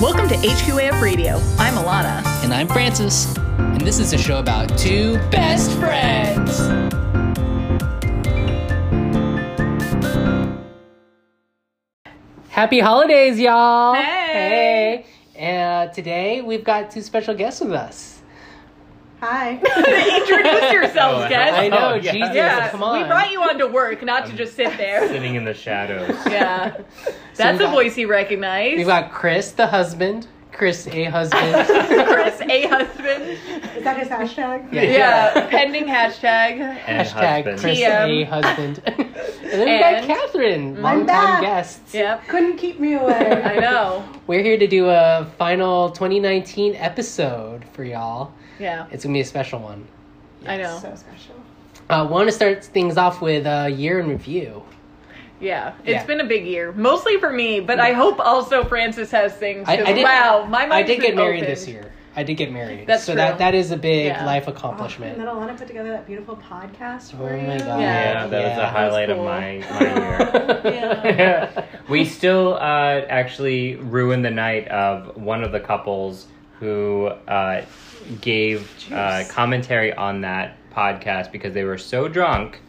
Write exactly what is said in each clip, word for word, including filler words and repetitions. Welcome to H Q A F Radio. I'm Alana. And I'm Francis. And this is a show about two best friends. Happy holidays, y'all. Hey. Hey. Uh, today, we've got two special guests with us. Hi. Introduce yourselves, oh, guys. I know, oh, yeah. Jesus, yeah. Come on. We brought you on to work, not I'm to just sit there. Sitting in the shadows. Yeah. That's so a got, voice you recognize. We've got Chris, the husband. Chris, a husband. Chris, a husband. Is that his hashtag? Yeah. yeah. Pending hashtag. And hashtag husband. Chris, T M. A husband. And then and we got Catherine, long-time guest. Yep. Couldn't keep me away. I know. We're here to do a final twenty nineteen episode for y'all. Yeah. It's going to be a special one. Yes. I know. So special. I uh, want to start things off with a year in review. Yeah, it's yeah. been a big year, mostly for me, but yeah. I hope also Francis has things. I, I did, wow, my mind's I did get married opened. this year. I did get married. That's so true. That, that is a big yeah. life accomplishment. Oh, and then Alana put together that beautiful podcast for you. Oh my God. Yeah, yeah that yeah. was a highlight was cool. of my, my year. yeah. We still uh, actually ruined the night of one of the couples who uh, gave uh, commentary on that podcast because they were so drunk.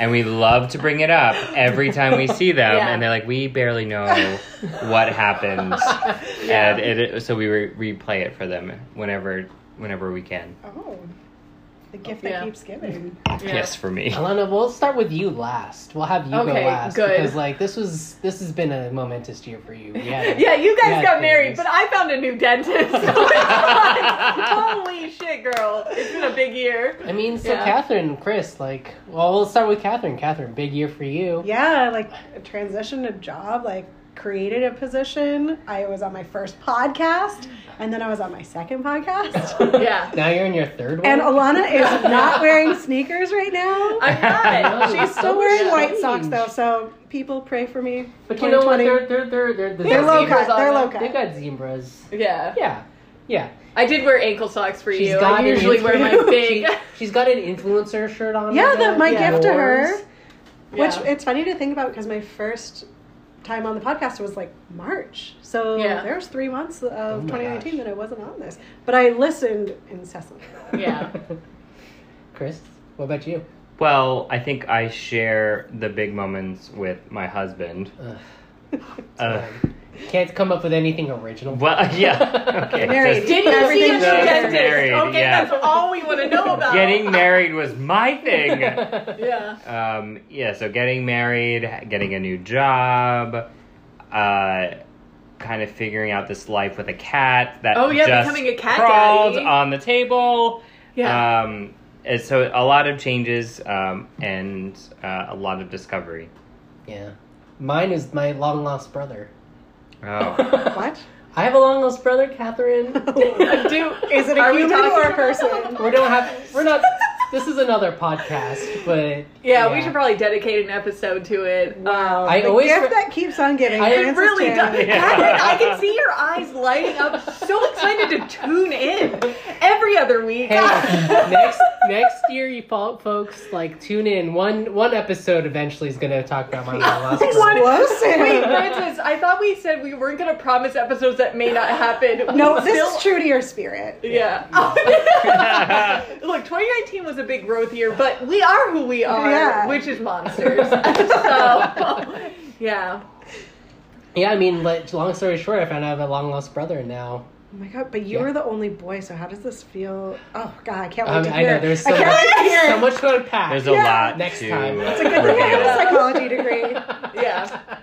And we love to bring it up every time we see them, yeah. and they're like, "We barely know what happens," yeah. and it, so we re- replay it for them whenever, whenever we can. Oh, the gift oh, yeah. that keeps giving. Yeah. Yes, for me, Alana. We'll start with you last. We'll have you okay, go last good. because, like, this was this has been a momentous year for you. Yeah, yeah. You guys got married, but I found a new dentist. So holy shit, girl! It's been a big year. I mean, so yeah. Catherine, Chris, like, well, we'll start with Catherine. Catherine, big year for you. Yeah, like, transitioned a job, like, created a position. I was on my first podcast, and then I was on my second podcast. Yeah. Now you're in your third one. And Alana is not wearing sneakers right now. I'm not. She's still so wearing strange. white socks, though, so people pray for me. But you know what? They're, they're, they're, they're, they're, they're low cut. They're low cut. They got zebras. Yeah. Yeah. Yeah. I did wear ankle socks for she's you. I usually wear my big... She, she's got an influencer shirt on. Yeah, that my yeah, gift to her. Yeah. Which, it's funny to think about because my first time on the podcast was like March. So yeah. there's three months of oh twenty nineteen gosh. that I wasn't on this. But I listened incessantly. Yeah. Chris, what about you? Well, I think I share the big moments with my husband. Ugh. uh, Can't come up with anything original. Well, yeah. Okay. Married. Did you see a dentist? Married, okay, yeah. That's all we want to know about. Getting married was my thing. Yeah. Um, yeah, so getting married, getting a new job, uh, kind of figuring out this life with a cat that oh, yeah, just becoming a cat crawled daddy. on the table. Yeah. Um, and so a lot of changes um, and uh, a lot of discovery. Yeah. Mine is my long-lost brother. Oh. What? I have a long lost brother, Catherine. Do is it a Are human or a person? We don't have. We're not. This is another podcast, but yeah, yeah, we should probably dedicate an episode to it. Wow, um, I the always gift re- that keeps on giving. I it really does. Yeah. Catherine, I can see your eyes lighting up. So excited to tune in every other week. Hey, next next year, you folks like tune in. One one episode eventually is going to talk about my lost. Wait, Francis, I thought we said we weren't going to promise episodes that may not happen. No, we this still... is true to your spirit. Yeah. yeah. Look, twenty nineteen was a big growth year, but we are who we are, yeah. which is monsters. So, yeah. Yeah, I mean, like, long story short, I found out I have a long-lost brother now. Oh my God, but you yeah. were the only boy, so how does this feel? Oh God, I can't wait um, to hear. I know, there's so, I can't much, wait to hear. so much to unpack. There's a yeah. lot Next to time. That's a good thing I have a psychology degree. Yeah.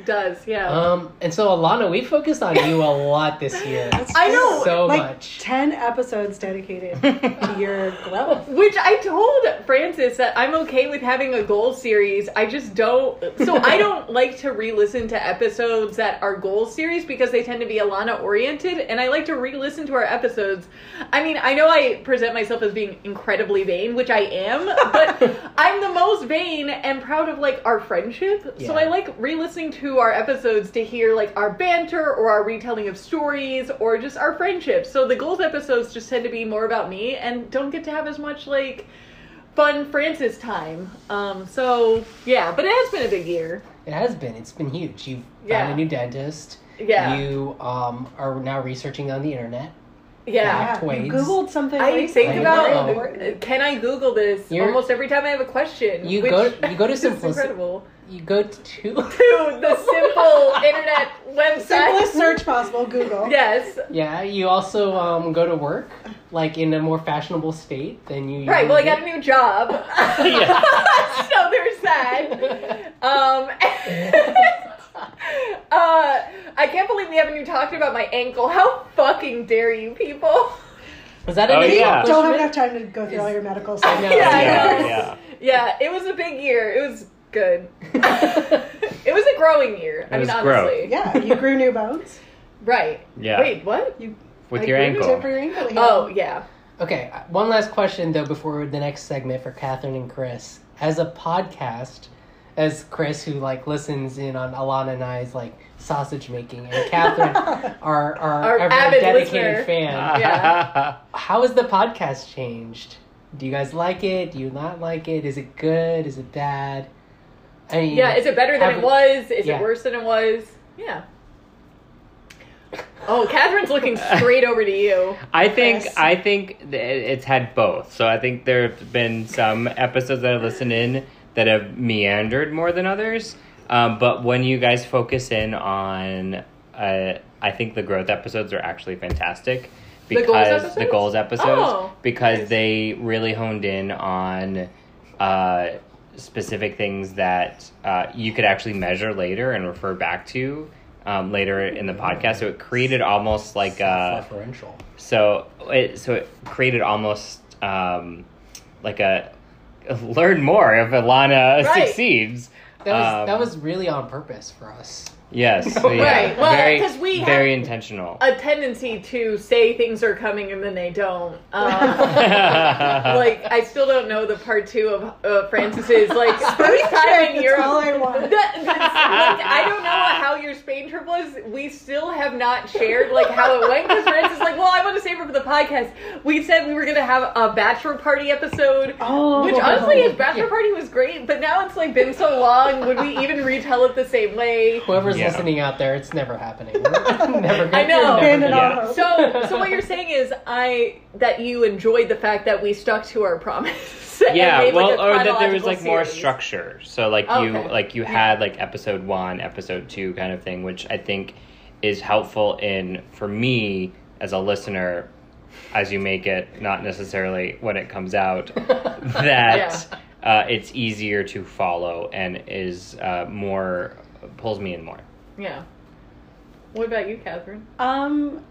It does, yeah. Um, and so, Alana, we focused on you a lot this year. That's I know. So like much. ten episodes dedicated to your growth. Which I told Francis that I'm okay with having a goal series. I just don't... So, I don't like to re-listen to episodes that are goal series because they tend to be Alana-oriented. And I like to re-listen to our episodes. I mean, I know I present myself as being incredibly vain, which I am. But I'm the most vain and proud of, like, our friendship. Yeah. So, I like re-listening to our episodes to hear like our banter or our retelling of stories or just our friendships. So the goals episodes just tend to be more about me and don't get to have as much like fun Francis time. Um, so yeah, but it has been a big year. It has been. It's been huge. You've yeah. found a new dentist. Yeah. You um, are now researching on the internet. Yeah. yeah. You Googled something. I like think about, know. Can I Google this You're, almost every time I have a question? You which, go to, you go to simple, incredible. You go to, to the simple internet website. Simplest search possible, Google. Yes. Yeah, you also um, go to work, like in a more fashionable state than you Right, well, I got a new job. So there's that. Um, Uh, I can't believe we haven't even talked about my ankle. How fucking dare you, people? Was that a oh, big yeah. Don't have enough time to go through Is, all your medical stuff. Yeah, yeah, yeah. yeah. yeah, it was a big year. It was good. It was a growing year. It I mean, honestly. Growth. Yeah, you grew new bones. Right. Yeah. Wait, what? You With I your, ankle. New your ankle. Yeah. Oh, yeah. Okay, one last question, though, before the next segment for Catherine and Chris. As a podcast... As Chris, who like listens in on Alana and I's like sausage making, and Catherine, our our, our avid dedicated listener. fan. Yeah. How has the podcast changed? Do you guys like it? Do you not like it? Is it good? Is it bad? I mean, yeah. Is it better than it was? Is yeah. it worse than it was? Yeah. Oh, Catherine's looking straight over to you. I think Chris. I think it's had both. So I think there have been some episodes that I listen in that have meandered more than others. Um, but when you guys focus in on... Uh, I think the growth episodes are actually fantastic. Because The goals episodes? The goals episodes oh, because nice. They really honed in on uh, specific things that uh, you could actually measure later and refer back to um, later in the podcast. So it created almost like a... Referential. So it, so it created almost um, like a... Learn more if Alana right. succeeds. That was um, that was really on purpose for us. Yes, so yeah. right. Well, because we very have intentional a tendency to say things are coming and then they don't. Um, like I still don't know the part two of uh, Francis's like first time in Europe. All I, want. The, the, like, I don't know how your Spain trip was. We still have not shared like how it went because Francis like, well, I want to save it for the podcast. We said we were going to have a bachelor party episode, oh, which honestly, his bachelor party was great, but now it's like been so long. Would we even retell it the same way? Whoever's Yeah. listening out there, it's never happening. We're never gonna, I know. Never gonna. So, so what you're saying is, I that you enjoyed the fact that we stuck to our promise. Yeah, well, like or that there was like series. more structure. So, like oh, you, okay. like you had yeah. like episode one, episode two, kind of thing, which I think is helpful in for me as a listener, as you make it, not necessarily when it comes out, that yeah. uh, it's easier to follow and is uh, more. Pulls me in more. Yeah. What about you, Catherine? Um,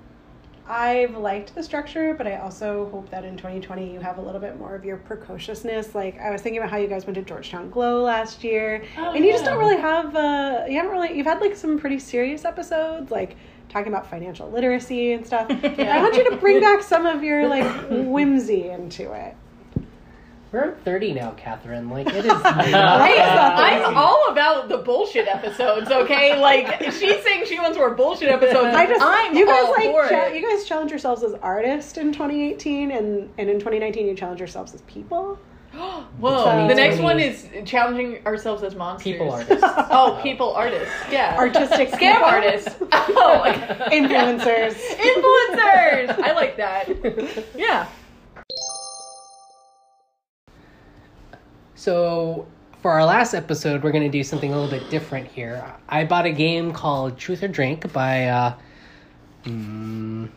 I've liked the structure, but I also hope that in twenty twenty you have a little bit more of your precociousness. Like, I was thinking about how you guys went to Georgetown Glow last year, oh, and you yeah. just don't really have, uh, you haven't really, you've had, like, some pretty serious episodes, like, talking about financial literacy and stuff. yeah. I want you to bring back some of your, like, whimsy into it. We're thirty now, Catherine. Like, it is... Hey, I'm all about the bullshit episodes, okay? Like, she's saying she wants more bullshit episodes. I just, I'm you guys, all like, for cha- it. You guys challenge yourselves as artists in twenty eighteen, and, and in twenty nineteen you challenge yourselves as people. Whoa. The next one is challenging ourselves as monsters. People artists. Oh, people artists. Yeah. Artistic scam artists. Oh, like, influencers. Influencers! I like that. Yeah. So, for our last episode, we're going to do something a little bit different here. I bought a game called Truth or Drink by, uh... Mm,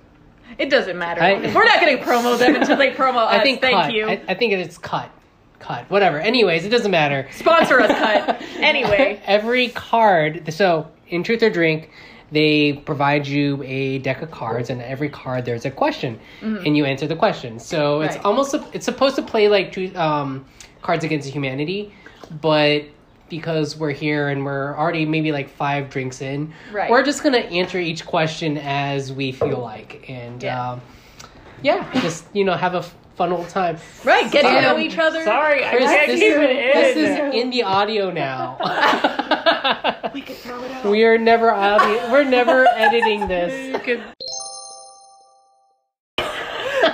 it doesn't matter. I, we're not going to promo them until they promo us. I think Thank cut. you. I, I think it's cut. Cut. Whatever. Anyways, it doesn't matter. Sponsor us, Cut. Anyway. Every card... So, in Truth or Drink, they provide you a deck of cards, and every card there's a question. Mm-hmm. And you answer the question. So, right. it's almost... It's supposed to play like... Um, Cards Against Humanity, but because we're here and we're already maybe like five drinks in, right. we're just going to answer each question as we feel like. And yeah, um, yeah just, you know, have a fun old time. Right, get to know each other. Sorry, Chris, I can't this, keep it in. This is in the audio now. We could throw it out. We are never audio. We're never editing this. You could...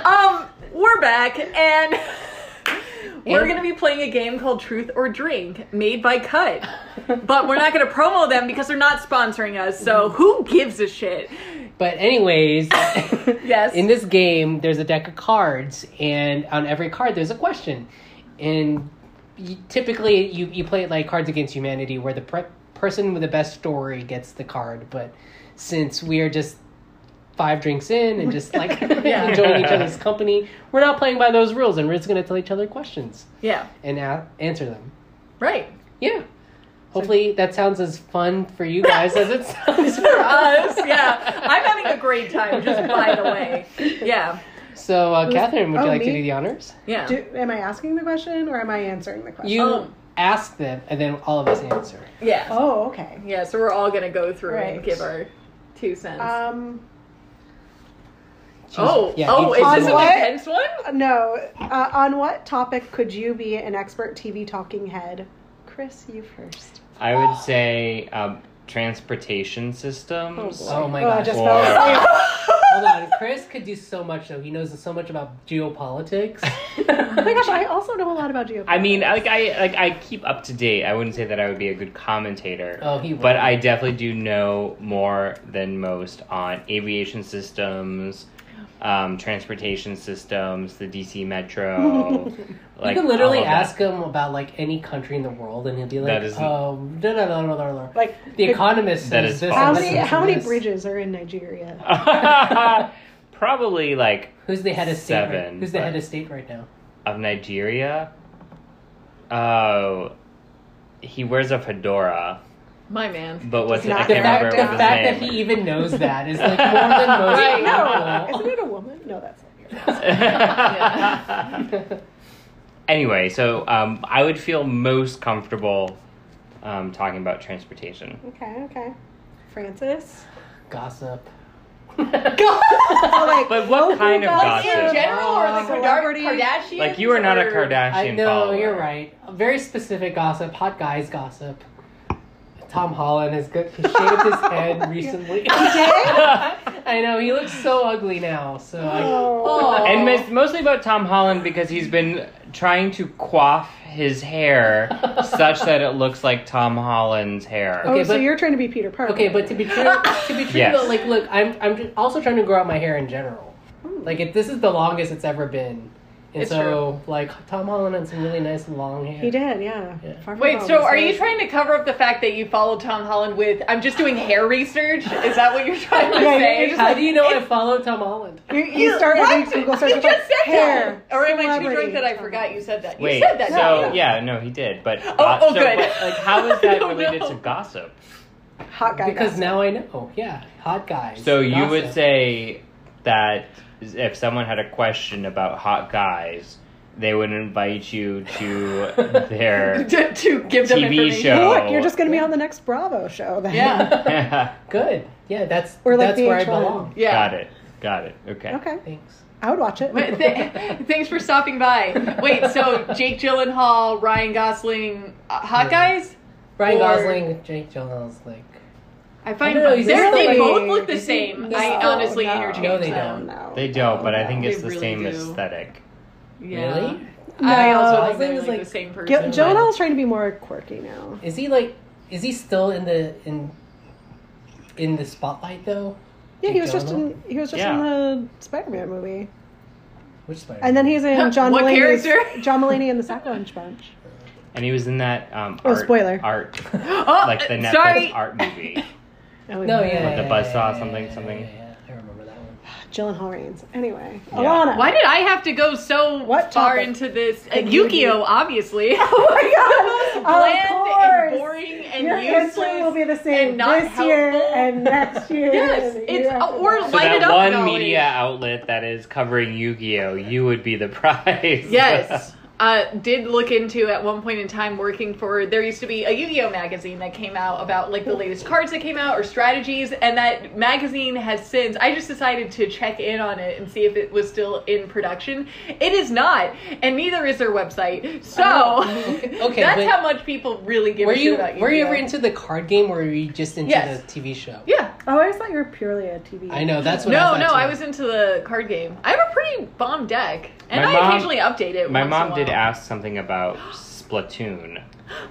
Um, we're back, and... We're going to be playing a game called Truth or Drink, made by Cut. But we're not going to promo them because they're not sponsoring us, so who gives a shit? But anyways, yes. In this game, there's a deck of cards, and on every card, there's a question. And you, typically, you, you play it like Cards Against Humanity, where the pre- person with the best story gets the card. But since we are just five drinks in and just like yeah. enjoying each other's company, we're not playing by those rules, and we're just going to tell each other questions. Yeah. And a- answer them. Right. Yeah. Hopefully that sounds as fun for you guys as it sounds for us. Yeah. I'm having a great time, just by the way. Yeah. So, uh, Catherine, would oh, you like me? to do the honors? Yeah. Do, am I asking the question or am I answering the question? You oh. ask them and then all of us answer. Yeah. Oh, okay. Yeah, so we're all going to go through right. and give our two cents. Um. She's, oh, yeah, oh, is this what, an intense one? No. Uh, on what topic could you be an expert T V talking head? Chris, you first. I would say um, transportation systems. Oh, oh my god. Oh, hold on. Chris could do so much, though. He knows so much about geopolitics. Oh my gosh, I also know a lot about geopolitics. I mean, like I like I keep up to date. I wouldn't say that I would be a good commentator. Oh, he would. But I definitely do know more than most on aviation systems, Um, transportation systems, the D C Metro. Like, you can literally ask him about like any country in the world, and he'll be like, "Oh, no, no, no, no, no!" Like The Economist. That is how many how many bridges are in Nigeria? Probably like who's the head of state? Right? Who's the head of state right now of Nigeria? Oh, he wears a fedora. My man. But what's it? I can't remember what his name. The fact that he even knows that is like more than most people. No. Isn't it a woman? No, that's not yeah. Anyway, so um, I would feel most comfortable um, talking about transportation. Okay, okay. Francis? Gossip. Like, but what kind of gossip? In general, or like Kardashian? Like you are not a Kardashian I know, follower. No, you're right. Very specific gossip. Hot guys gossip. Tom Holland has good, he shaved his head recently. He did? I know, he looks so ugly now. So I, oh. And it's mostly about Tom Holland because he's been trying to coif his hair such that it looks like Tom Holland's hair. Okay, oh, but, so you're trying to be Peter Parker. Okay, but to be true, to be true yes. though, like, look, I'm I'm also trying to grow out my hair in general. Like, if this is the longest it's ever been. And it's so, true. like, Tom Holland had some really nice long hair. He did, yeah. yeah. Wait, so are you trying to cover up the fact that you follow Tom Holland with, I'm just doing hair research? Is that what you're trying to yeah, say? How like, do you know I follow Tom Holland? You, you started a Google search. You just like, said hair. Or am I too drunk that I forgot you said that? You Wait, said that. So, no. yeah, no, he did. But Oh, uh, oh so good. What, like, how is that related know. to gossip? Hot guy Because gossip. now I know, yeah. Hot guys. So gossip. You would say that if someone had a question about hot guys, they would invite you to their to, to give them T V show. Look, you're just going to be on the next Bravo show. Then. Yeah. yeah. Good. Yeah, that's or like that's where I belong. Yeah. Got it. Got it. Okay. Okay. Thanks. I would watch it. Th- thanks for stopping by. Wait, so Jake Gyllenhaal, Ryan Gosling, uh, hot yeah. guys? Ryan or... Gosling, Jake Gyllenhaal's like... I find I know, they both look the same. No, I honestly no, interchange no, they them. Don't. They don't, but I think it's they the really same do. aesthetic. Yeah. Really? No, I also think it's like the same person. Gil- Jonah's trying to be more quirky now. Is he like? Is he still in the in in the spotlight though? Yeah, he was Jonah? just in he was just yeah. in the Spider Man movie. Which Spider Man? And then he's in John what character? John Mulaney and the Sack Lunch Bunch. And he was in that um, oh, art, spoiler art oh, like the Netflix sorry. art movie. Oh, no, yeah, yeah, yeah, the buzzsaw, yeah, something, yeah, something. Yeah, yeah, yeah, I remember that one. Gyllenhaal reigns. Anyway, yeah. Alana. Why did I have to go so what far topic? into this? Uh, Yu-Gi-Oh, obviously. Oh my god! Bland oh, and boring and Your useless. Your answer will be the same this helpful. year and next year. Yes, it's uh, or so light it up. One knowledge. media outlet that is covering Yu-Gi-Oh, you would be the prize. Yes. Uh, did look into at one point in time working for, there used to be a Yu-Gi-Oh magazine that came out about like the latest cards that came out or strategies, and that magazine has since, I just decided to check in on it and see if it was still in production. It is not, and neither is their website. So oh, okay. Okay, that's how much people really give a shit about Yu-Gi-Oh. Were you ever into the card game or were you just into yes. the T V show? Yeah. Oh, I always thought you were purely a T V. I know, that's what no, I thought. No, no, I was into the card game. I have a pretty bomb deck, and my I mom, occasionally update it. My once mom in a while. Did ask something about Splatoon.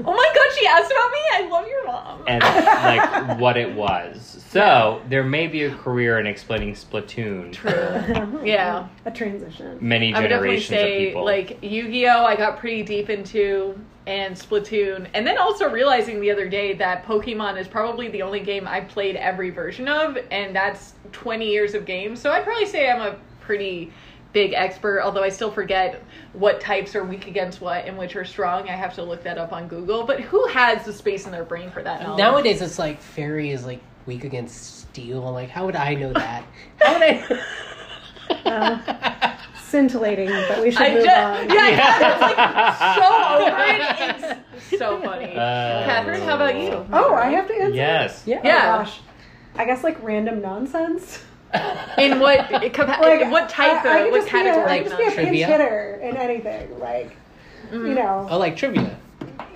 Oh my god, she asked about me? I love your mom. And, like, what it was. So, there may be a career in explaining Splatoon. True. Yeah. A transition. Many generations of people. I would definitely say, like, Yu-Gi-Oh! I got pretty deep into, and Splatoon. And then also realizing the other day that Pokemon is probably the only game I played every version of, and that's twenty years of games. So, I'd probably say I'm a pretty big expert, although I still forget what types are weak against what and which are strong. I have to look that up on Google. But who has the space in their brain for that knowledge? Nowadays, it's like fairy is like weak against steel. Like, how would I know that? How would I? Uh, scintillating, but we should I move just, on. Yeah, yeah, it's like so over it. It's so funny. Uh, Catherine, how about you? Oh, I have to answer. Yes. Yeah. yeah. Oh, gosh. I guess like random nonsense. In what compa- like, what type I, I of what category? I could just be a pinch hitter in anything, like mm. you know. Oh, like trivia.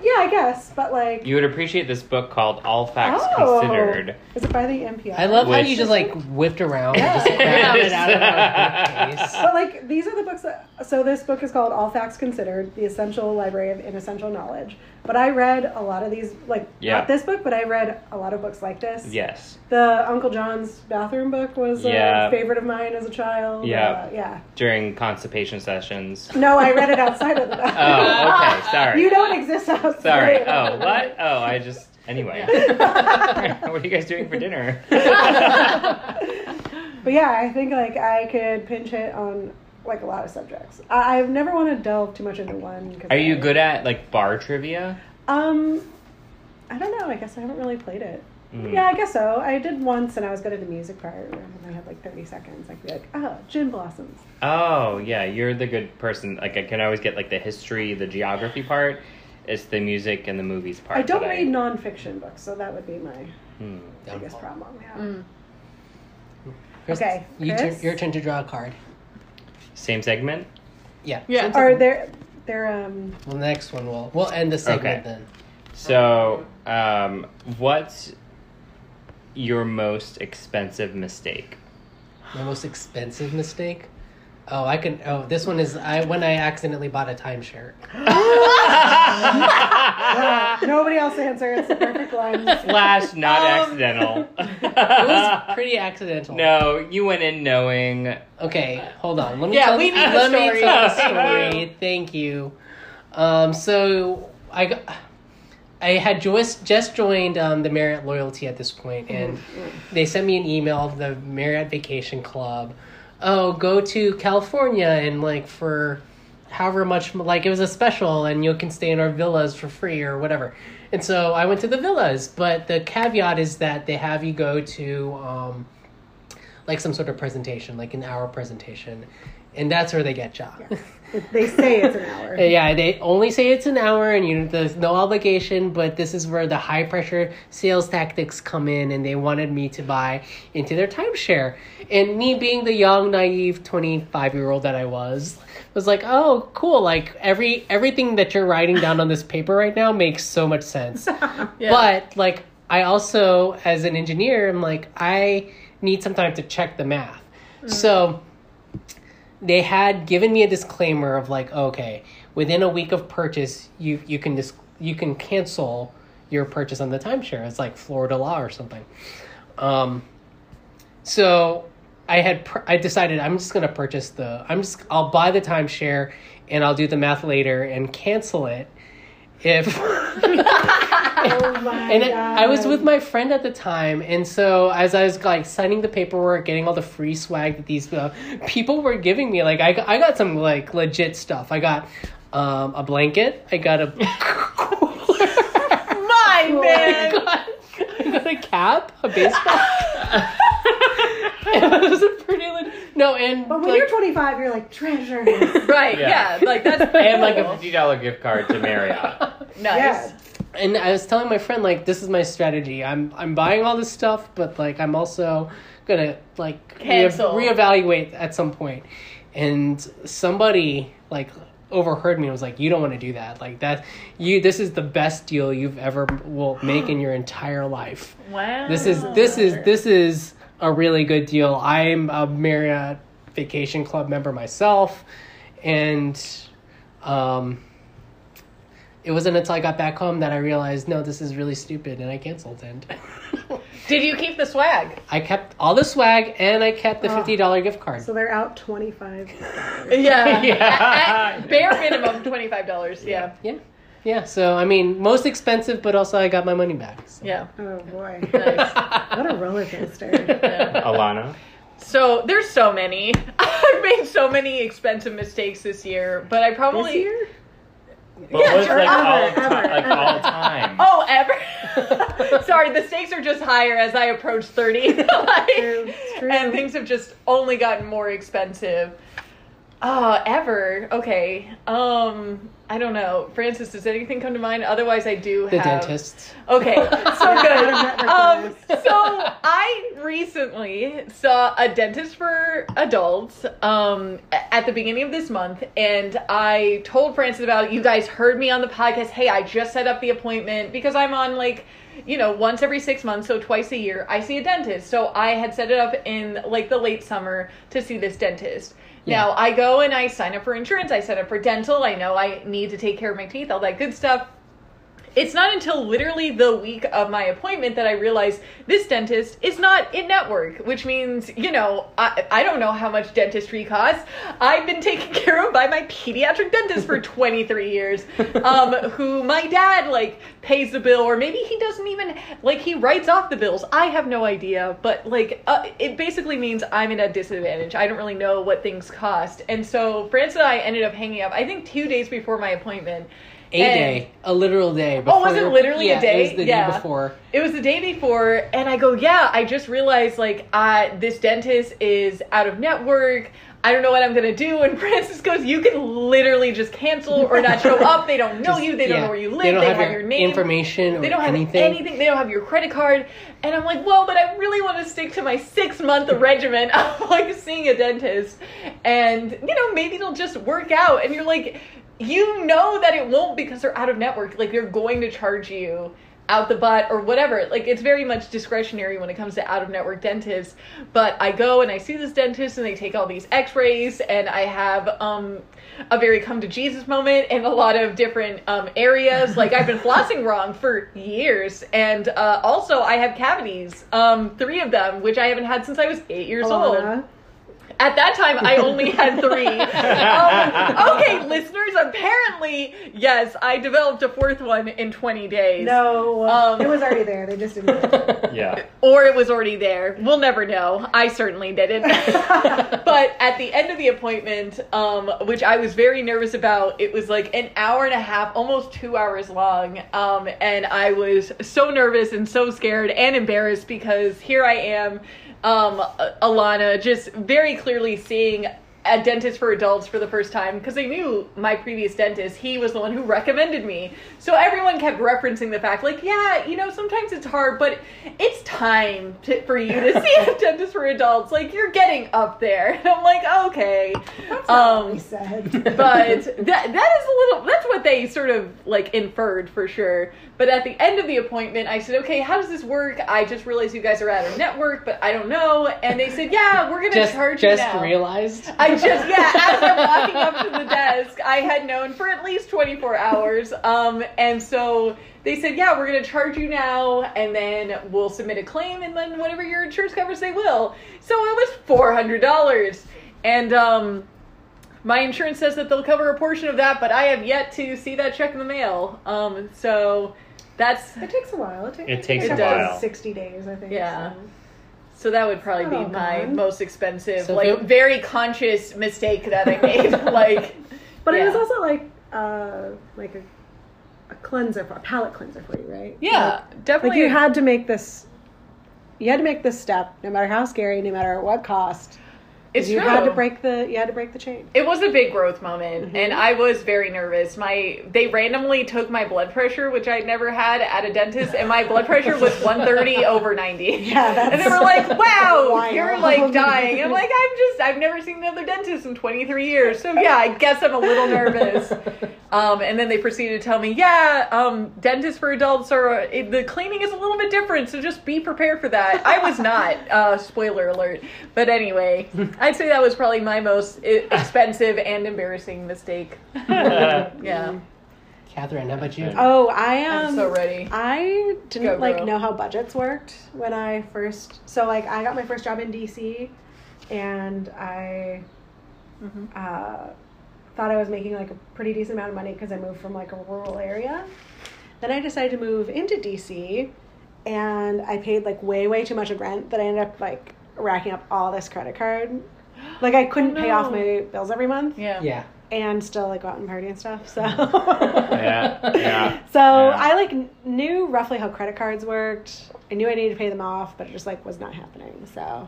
Yeah, I guess, but like you would appreciate this book called All Facts oh, Considered. Is it by the N P R? I love Which, how you just like whipped around yeah. and just grabbed it out of our bookcase. But like these are the books that. So this book is called All Facts Considered: The Essential Library of Inessential Knowledge. But I read a lot of these, like yeah. not this book, but I read a lot of books like this. Yes. The Uncle John's bathroom book was yeah. a favorite of mine as a child. Yeah. Uh, yeah. During constipation sessions. No, I read it outside of the bathroom. Oh, okay. Sorry. You don't exist outside. Sorry. Oh, what? Oh, I just. Anyway. What are you guys doing for dinner? But yeah, I think like I could pinch hit on like a lot of subjects. I- I've never wanted to delve too much into one. Are you I, good at like bar trivia? Um, I don't know. I guess I haven't really played it. Mm. Yeah, I guess so. I did once, and I was good at the music part. Where I had like thirty seconds. I'd be like, oh, Gin Blossoms. Oh yeah, you're the good person. Like I can always get like the history, the geography part. It's the music and the movies part. I don't read I... nonfiction books, so that would be my mm. biggest problem. Yeah. Mm. Chris, okay, Chris? You turn, your turn to draw a card. Same segment? Yeah. Yeah. Same segment. Are there, there, um... Well, the next one, we'll, we'll end the segment okay. then. So, um, what's your most expensive mistake? My most expensive mistake? Oh, I can... Oh, this one is I when I accidentally bought a timeshare. Wow. Nobody else answer. It's the perfect line. Slash not um, accidental. It was pretty accidental. No, you went in knowing. Okay, hold on. Let me yeah, tell, we need let the story. Me tell the story. Thank you. Um, so I got, I had just just joined um, the Marriott Loyalty at this point, and they sent me an email of the Marriott Vacation Club. Oh, go to California and like for however much, like it was a special and you can stay in our villas for free or whatever. And so I went to the villas, but the caveat is that they have you go to um, like some sort of presentation, like an hour presentation. And that's where they get you. Yeah. They say it's an hour. Yeah, they only say it's an hour and you there's no obligation, but this is where the high pressure sales tactics come in and they wanted me to buy into their timeshare. And me being the young, naive twenty-five-year-old that I was, was like, "Oh, cool. Like every everything that you're writing down on this paper right now makes so much sense." Yeah. But like I also as an engineer, I'm like I need some time to check the math. Mm-hmm. So they had given me a disclaimer of like, okay, within a week of purchase, you you can dis- you can cancel your purchase on the timeshare. It's like Florida law or something. Um, so I had pr- I decided I'm just gonna purchase the I'm just I'll buy the timeshare and I'll do the math later and cancel it if. Oh my and it, God. I was with my friend at the time, and so as I was like signing the paperwork, getting all the free swag that these uh, people were giving me, like I got, I got some like legit stuff. I got um, a blanket. I got a cooler. My oh man. I got, I got a cap, a baseball. It was a pretty legit. No, and but when like, you're twenty-five, you're like treasure. Right? Yeah. yeah like that's and like a fifty dollars gift card to Marriott. Nice. Yeah. And I was telling my friend, like, this is my strategy. I'm I'm buying all this stuff, but, like, I'm also going to, like, re- reevaluate at some point. And somebody, like, overheard me and was like, you don't want to do that. Like that, you, this is the best deal you've ever will make in your entire life. Wow. This is, this is, this is a really good deal. I'm a Marriott Vacation Club member myself. And, um, it wasn't until I got back home that I realized, no, this is really stupid, and I canceled it. Did you keep the swag? I kept all the swag, and I kept the fifty dollars oh, gift card. So they're out twenty-five dollars. Yeah. Yeah. At, at bare minimum, twenty-five dollars. Yeah. Yeah. Yeah. So, I mean, most expensive, but also I got my money back. So. Yeah. Oh, boy. Nice. What a roller coaster. Yeah. Alana? So, there's so many. I've made so many expensive mistakes this year, but I probably... This year? But yeah, was, sure. like, ever, all, ever, like ever. all time. Oh, ever. Sorry, the stakes are just higher as I approach thirty. Like, true, true. And things have just only gotten more expensive. Oh, ever. Okay. Um, I don't know. Francis, does anything come to mind? Otherwise, I do the have... The dentist. Okay. So good. um, so I recently saw a dentist for adults um, at the beginning of this month, and I told Francis about it. You guys heard me on the podcast. Hey, I just set up the appointment because I'm on, like, you know, once every six months, so twice a year, I see a dentist. So I had set it up in, like, the late summer to see this dentist. Yeah. Now, I go and I sign up for insurance, I sign up for dental, I know I need to take care of my teeth, all that good stuff. It's not until literally the week of my appointment that I realized this dentist is not in-network, which means, you know, I, I don't know how much dentistry costs. I've been taken care of by my pediatric dentist for twenty-three years, um, who my dad, like, pays the bill, or maybe he doesn't even, like, he writes off the bills. I have no idea, but, like, uh, it basically means I'm at a disadvantage. I don't really know what things cost. And so Francis and I ended up hanging up, I think, two days before my appointment. A and, day, a literal day. Before, oh, was it literally yeah, a day? It was the yeah. day before. It was the day before, and I go, yeah, I just realized, like, uh, this dentist is out of network. I don't know what I'm going to do. And Francis goes, you can literally just cancel or not show up. They don't know just, you. They yeah. don't know where you live. They don't, they don't have, have your, your name. Information they don't have anything. anything. They don't have your credit card. And I'm like, well, but I really want to stick to my six-month regimen of, like, seeing a dentist. And, you know, maybe it'll just work out. And you're like... You know that it won't because they're out of network. Like, they're going to charge you out the butt or whatever. Like, it's very much discretionary when it comes to out-of-network dentists. But I go and I see this dentist and they take all these x-rays and I have um, a very come-to-Jesus moment in a lot of different um, areas. Like, I've been flossing wrong for years. And uh, also, I have cavities, um, three of them, which I haven't had since I was eight years Alana. old. At that time, I only had three. Um, okay, listeners, apparently, yes, I developed a fourth one in twenty days. No, um, it was already there. They just didn't know it. Yeah. Or it was already there. We'll never know. I certainly didn't. But at the end of the appointment, um, which I was very nervous about, it was like an hour and a half, almost two hours long. Um, and I was so nervous and so scared and embarrassed because here I am, Um, Alana, just very clearly seeing a dentist for adults for the first time because I knew my previous dentist. He was the one who recommended me. So everyone kept referencing the fact, like, yeah, you know, sometimes it's hard, but it's time to, for you to see a dentist for adults. Like, you're getting up there. And I'm like, okay. That's um, really sad. But that that is a little, that's what they sort of, like, inferred for sure. But at the end of the appointment, I said, okay, how does this work? I just realized you guys are out of network, but I don't know. And they said, yeah, we're going to charge you now. Just realized? I just, yeah, as I'm walking up to the desk, I had known for at least twenty-four hours. Um, and so they said, yeah, we're going to charge you now, and then we'll submit a claim, and then whatever your insurance covers, they will. So it was four hundred dollars. And um, my insurance says that they'll cover a portion of that, but I have yet to see that check in the mail. Um, so... That's it takes a while. It takes, it takes a while. Does. sixty days, I think. Yeah. So, so that would probably oh, be my man. most expensive, so like, it, very conscious mistake that I made. Like, but yeah. It was also like, uh, like a, a cleanser, for, a palate cleanser for you, right? Yeah, like, definitely. Like you had to make this, you had to make this step, no matter how scary, no matter what cost. It's you true. had to break the you had to break the chain. It was a big growth moment, mm-hmm. and I was very nervous. My they randomly took my blood pressure, which I never had at a dentist, and my blood pressure was one thirty over ninety. Yeah, that's, and they were like, "Wow, wild. You're like dying." I'm like, "I'm just I've never seen another dentist in twenty-three years, so yeah, I guess I'm a little nervous." Um, and then they proceeded to tell me, "Yeah, um, dentists for adults are the cleaning is a little bit different, so just be prepared for that." I was not. Uh, spoiler alert. But anyway. I'd say that was probably my most expensive and embarrassing mistake. Yeah. yeah. Catherine, how about you? Oh, I am. Um, I'm so ready. I didn't Go, like girl. know how budgets worked when I first. So like I got my first job in D C, and I mm-hmm. uh, thought I was making like a pretty decent amount of money because I moved from like a rural area. Then I decided to move into D C, and I paid like way way too much of rent that I ended up like. racking up all this credit card. Like, I couldn't oh, no. pay off my bills every month. Yeah. Yeah. And still, like, go out and party and stuff, so. yeah. Yeah. So, yeah. I, like, knew roughly how credit cards worked. I knew I needed to pay them off, but it just, like, was not happening, so.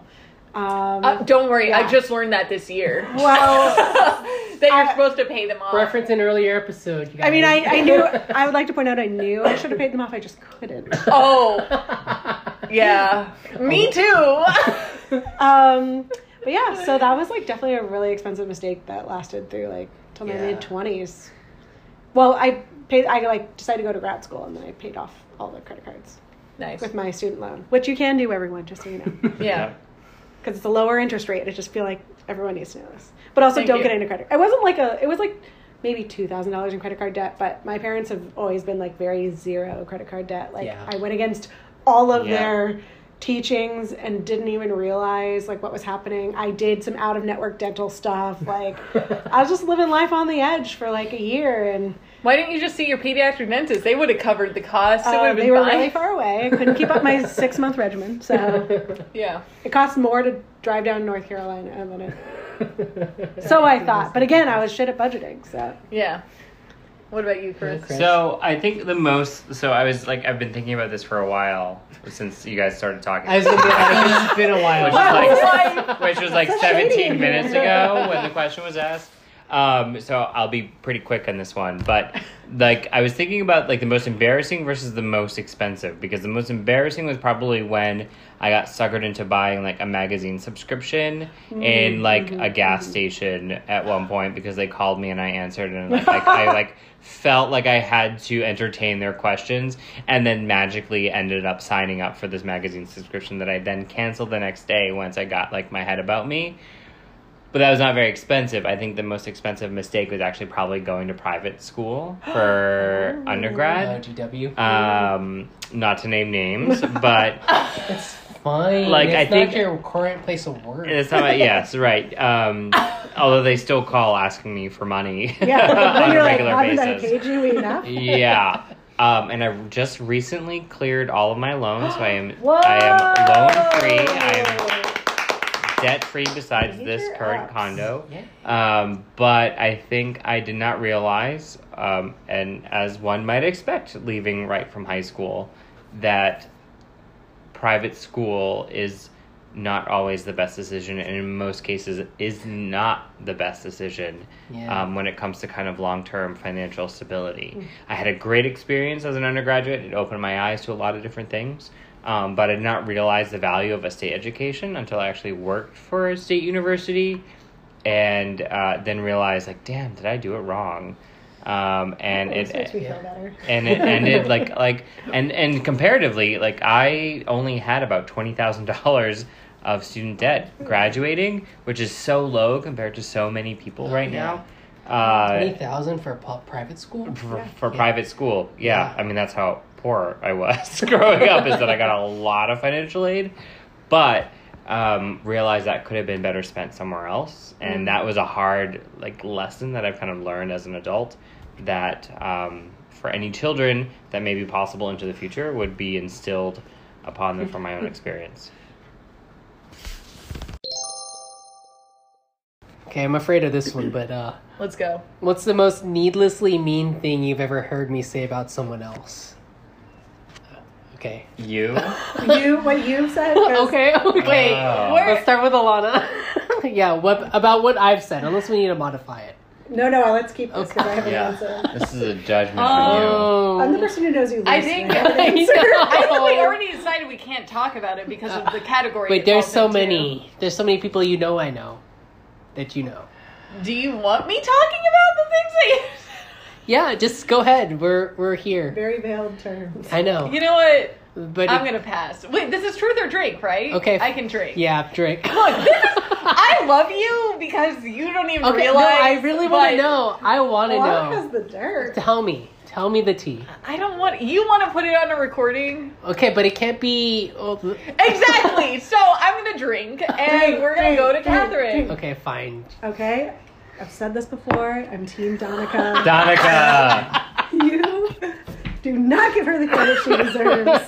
Um, uh, don't worry, yeah. I just learned that this year. Well. that you're I, supposed to pay them off. Reference an earlier episode. You I mean, I, I knew, I would like to point out I knew I should have paid them off, I just couldn't. Oh. Yeah, me too. um, but yeah, so that was like definitely a really expensive mistake that lasted through like till my yeah. mid twenties. Well, I paid. I like decided to go to grad school, and then I paid off all the credit cards. Nice. With my student loan, which you can do, everyone, just so you know. yeah. Because it's a lower interest rate. I just feel like everyone needs to know this. But also, Thank don't you. get into credit. It wasn't like a. It was like maybe two thousand dollars in credit card debt. But my parents have always been like very zero credit card debt. Like yeah. I went against. all of yeah. their teachings and didn't even realize like what was happening. I did some out of network dental stuff. Like I was just living life on the edge for like a year. And why didn't you just see your pediatric dentist? They would have covered the cost. It uh, they been were fine. really far away. I couldn't keep up my six month regimen. So yeah, it costs more to drive down to North Carolina than it. So I thought, but again, I was shit at budgeting. So yeah. What about you, Chris? So I think the most. So I was like, I've been thinking about this for a while since you guys started talking. It's been a while, which was like, which was like seventeen minutes ago when the question was asked. Um, so I'll be pretty quick on this one, but like I was thinking about like the most embarrassing versus the most expensive, because the most embarrassing was probably when I got suckered into buying like a magazine subscription mm-hmm. in like mm-hmm. a gas station at one point, because they called me and I answered, and like I, I like felt like I had to entertain their questions, and then magically ended up signing up for this magazine subscription that I then canceled the next day once I got like my head about me. But that was not very expensive. I think the most expensive mistake was actually probably going to private school for oh, undergrad. Uh, G W. Um, not to name names, but it's fine. Like it's I not think your current place of work. It's not. Yes, right. Um, although they still call asking me for money yeah. on you're a regular like, basis. Did I paid you enough? Yeah. Um, and I just recently cleared all of my loans, so I am Whoa! I am loan free. I am. Debt-free besides Major this current ups. condo. Yeah. Um, but I think I did not realize, um, and as one might expect leaving right from high school, that private school is not always the best decision, and in most cases is not the best decision yeah. um, when it comes to kind of long-term financial stability. Mm. I had a great experience as an undergraduate. It opened my eyes to a lot of different things. Um, but I did not realize the value of a state education until I actually worked for a state university, and uh, then realized, like, damn, did I do it wrong? Um, and it, it makes me feel better. And it ended like like and, and comparatively, like I only had about twenty thousand dollars of student debt graduating, which is so low compared to so many people oh, right yeah. now. Uh, twenty thousand for a private school. For, yeah. for yeah. private school, yeah. yeah. I mean, that's how. Poor I was growing up is that I got a lot of financial aid, but um, realized that could have been better spent somewhere else, and mm-hmm. that was a hard like lesson that I've kind of learned as an adult, that um, for any children that may be possible into the future would be instilled upon them from my own experience. Okay, I'm afraid of this one, but uh, let's go. What's the most needlessly mean thing you've ever heard me say about someone else? Okay. You? you? What you've said? Okay, okay. Wow. Let's start with Alana. yeah, what, about what I've said, unless we need to modify it. No, no, let's keep this because okay. I have an yeah. answer. This is a judgment oh. for you. I'm the person who knows you least. I think I have an answer. I think we already decided we can't talk about it because of the category. Wait, there's so many. Too. There's so many people you know I know that you know. Do you want me talking about the things that you... Yeah, just go ahead. We're we're here. Very veiled terms. I know. You know what? But I'm it, gonna pass. Wait, this is Truth or Drink, right? Okay, I can drink. Yeah, drink. Look, this is, I love you because you don't even okay, realize. No, I really want to know. I want to know. The dirt. Tell me, tell me the tea. I don't want. You want to put it on a recording? Okay, but it can't be. Oh. Exactly. So I'm gonna drink, and we're gonna go to Catherine. Okay, fine. Okay, I've said this before. I'm Team Donica. Donica. You. Do not give her the credit she deserves.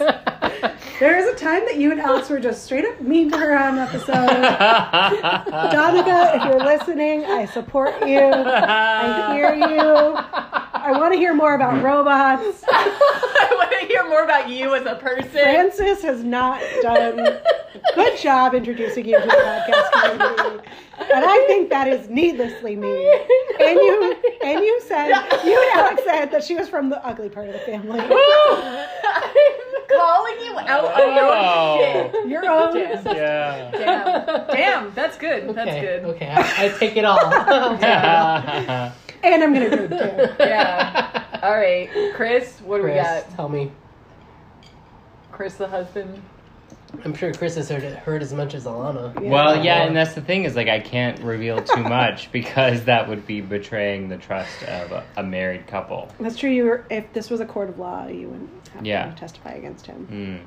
There is a time that you and Alex were just straight up mean to her on an episode. Donica, if you're listening, I support you. I hear you. I want to hear more about robots. I want to hear more about you as a person. Francis has not done a good job introducing you to the podcast community. And I think that is needlessly mean. And you and you said, you and Alex said that she was from the ugly part of the family. I'm calling you out on your own shit. Your own. Damn. Yeah. Damn. Damn. That's good. Okay. That's good. Okay. I, I take it all. Yeah. And I'm going to drink too. Yeah. All right. Chris, what do Chris, we got? Tell me. Chris the husband. I'm sure Chris has heard, heard as much as Alana. Yeah. Well, yeah, and that's the thing is, like, I can't reveal too much because that would be betraying the trust of a, a married couple. That's true. You were, if this was a court of law, you wouldn't have yeah. to testify against him.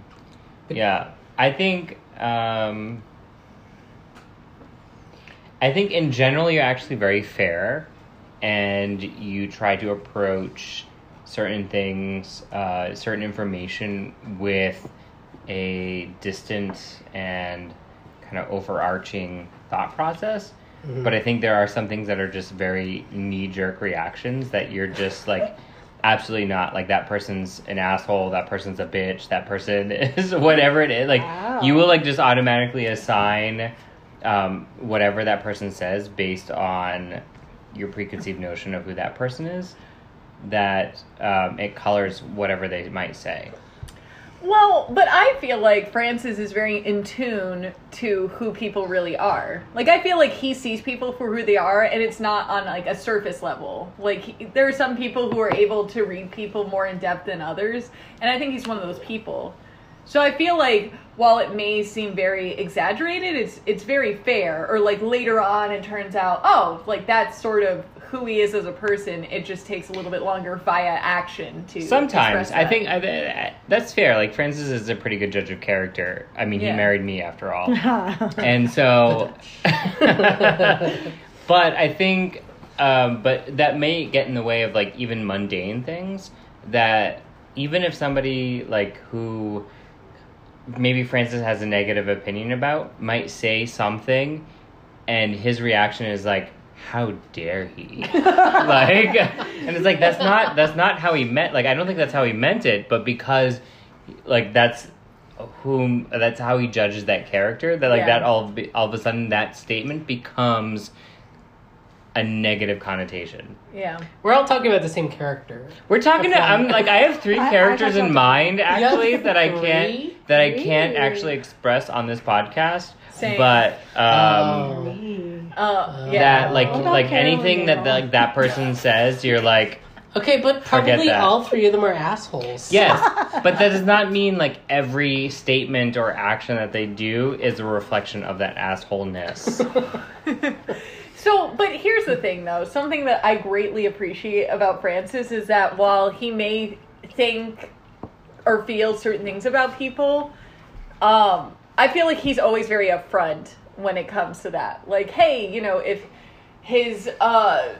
Mm. Yeah. I think, um, I think in general you're actually very fair and you try to approach certain things, uh, certain information with a distant and kind of overarching thought process. Mm-hmm. But I think there are some things that are just very knee-jerk reactions that you're just like, absolutely not. Like, that person's an asshole, that person's a bitch, that person is whatever it is. Like, wow. You will like just automatically assign um, whatever that person says based on your preconceived notion of who that person is, that um, it colors whatever they might say. Well, but I feel like Francis is very in tune to who people really are. Like, I feel like he sees people for who they are, and it's not on, like, a surface level. Like, he, there are some people who are able to read people more in depth than others, and I think he's one of those people. So I feel like while it may seem very exaggerated, it's it's very fair. Or, like, later on it turns out, oh, like, that's sort of who he is as a person. It just takes a little bit longer via action to sometimes. That. I think I, I, that's fair. Like, Francis is a pretty good judge of character. I mean, yeah. He married me after all. And so... But I think... Um, but that may get in the way of, like, even mundane things. That even if somebody, like, who... maybe Francis has a negative opinion about, might say something, and his reaction is like, how dare he? Like, and it's like, that's not that's not how he meant, like, I don't think that's how he meant it, but because, like, that's whom, that's how he judges that character, that, like, yeah. that all, all of a sudden that statement becomes a negative connotation. Yeah. We're all talking about the same character. We're talking to, I'm like, I have three characters I, I in mind, actually, that I can't... that I can't actually express on this podcast, same. But um, oh. Oh, yeah. that like oh, like okay, anything that the, like that person says, you're like, okay, but probably all three of them are assholes. Yes, but that does not mean like every statement or action that they do is a reflection of that assholeness. So, but here's the thing, though. Something that I greatly appreciate about Francis is that while he may think or feel certain things about people, um, I feel like he's always very upfront when it comes to that. Like, hey, you know, if his uh,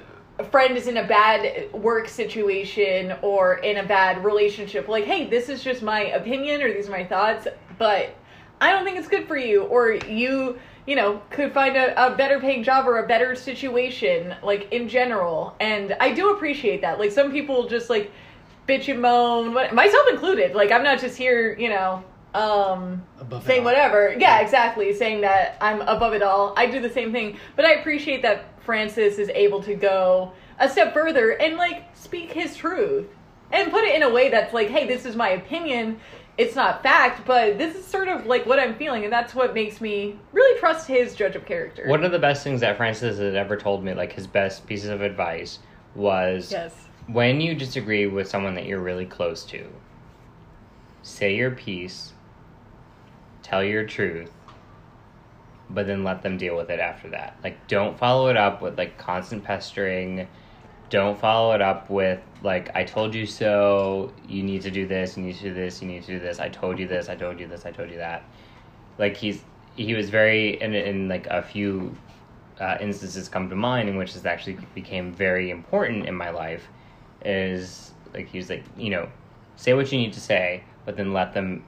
friend is in a bad work situation or in a bad relationship, like, hey, this is just my opinion or these are my thoughts, but I don't think it's good for you, or you, you know, could find a, a better paying job or a better situation, like, in general. And I do appreciate that. Like, some people just, like, bitch and moan, myself included. Like, I'm not just here, you know, um above saying whatever. Yeah, exactly. Saying that I'm above it all. I do the same thing. But I appreciate that Francis is able to go a step further and, like, speak his truth. And put it in a way that's like, hey, this is my opinion. It's not fact, but this is sort of like what I'm feeling, and that's what makes me really trust his judge of character. One of the best things that Francis had ever told me, like his best pieces of advice, was yes. when you disagree with someone that you're really close to, say your piece, tell your truth, but then let them deal with it after that. Like, don't follow it up with, like, constant pestering. Don't follow it up with, like, I told you so, you need to do this, you need to do this, you need to do this, I told you this, I told you this, I told you that. Like, he's he was very, and, and like, a few uh, instances come to mind in which this actually became very important in my life, is, like, he was like, you know, say what you need to say, but then let them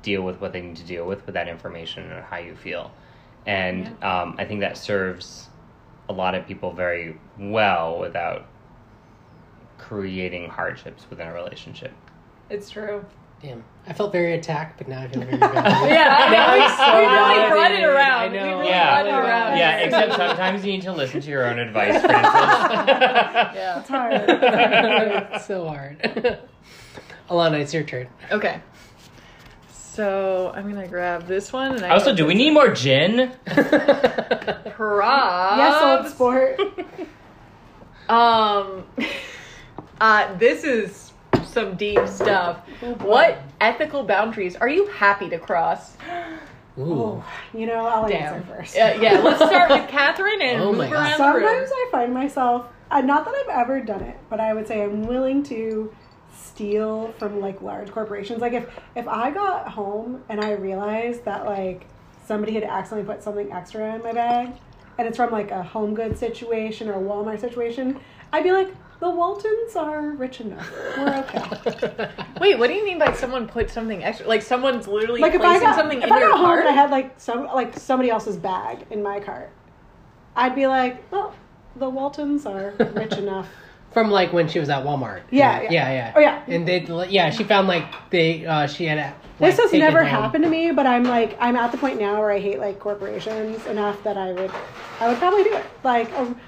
deal with what they need to deal with, with that information and how you feel. And yeah. um, I think that serves a lot of people very well without creating hardships within a relationship. It's true. Damn. I felt very attacked, but now I feel very bad. yeah, I know. We, so we really brought it around. I know. Really yeah. Brought it around. Yeah, except sometimes you need to listen to your own advice, Francis. yeah. It's hard. It's so hard. Alana, it's your turn. Okay. So I'm going to grab this one. And I also, do we need more gin? Props. Yes, old sport. um... Uh, this is some deep stuff. Oh, what ethical boundaries are you happy to cross? Ooh. You know, I'll Damn. answer first. Uh, yeah, let's start with Catherine and oh move around. Sometimes I find myself, uh, not that I've ever done it, but I would say I'm willing to steal from, like, large corporations. Like, if, if I got home and I realized that, like, somebody had accidentally put something extra in my bag, and it's from, like, a Home Goods situation or a Walmart situation, I'd be like, the Waltons are rich enough. We're okay. Wait, what do you mean by someone put something extra? Like, someone's literally like placing got, something in your cart? If I got home and I had, like, some, like, somebody else's bag in my cart, I'd be like, well, the Waltons are rich enough. From, like, when she was at Walmart. Yeah. Yeah, yeah. yeah, yeah. Oh, yeah. And they, yeah, she found, like, they, uh, she had, like, this has never happened home. to me, but I'm, like, I'm at the point now where I hate, like, corporations enough that I would, I would probably do it. Like, um,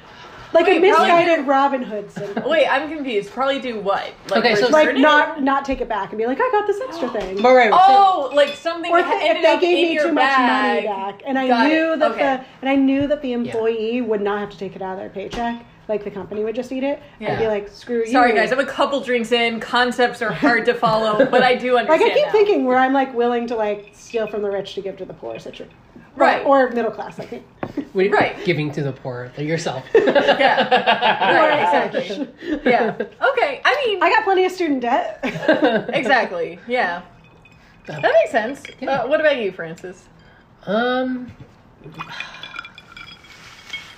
Like Wait, a misguided probably, Robin Hood syndrome. Wait, I'm confused. Probably do what? Like, okay, so like not not take it back and be like, I got this extra thing. But right, oh, so, like something or that ended if they up gave in me your too bag. much money back, and I got knew it. that okay. the and I knew that the employee yeah. would not have to take it out of their paycheck. Like, the company would just eat it. Yeah. I'd be like, screw you. Sorry, guys, I'm a couple drinks in. Concepts are hard to follow, but I do understand. Like, I keep now. thinking where I'm, like, willing to, like, steal from the rich to give to the poor. Or, right. Or middle class, I think. Wait, right. Giving to the poor, like yourself. yeah. Right, exactly. Yeah. Okay, I mean. I got plenty of student debt. exactly, yeah. That makes sense. Yeah. Uh, what about you, Francis? Um,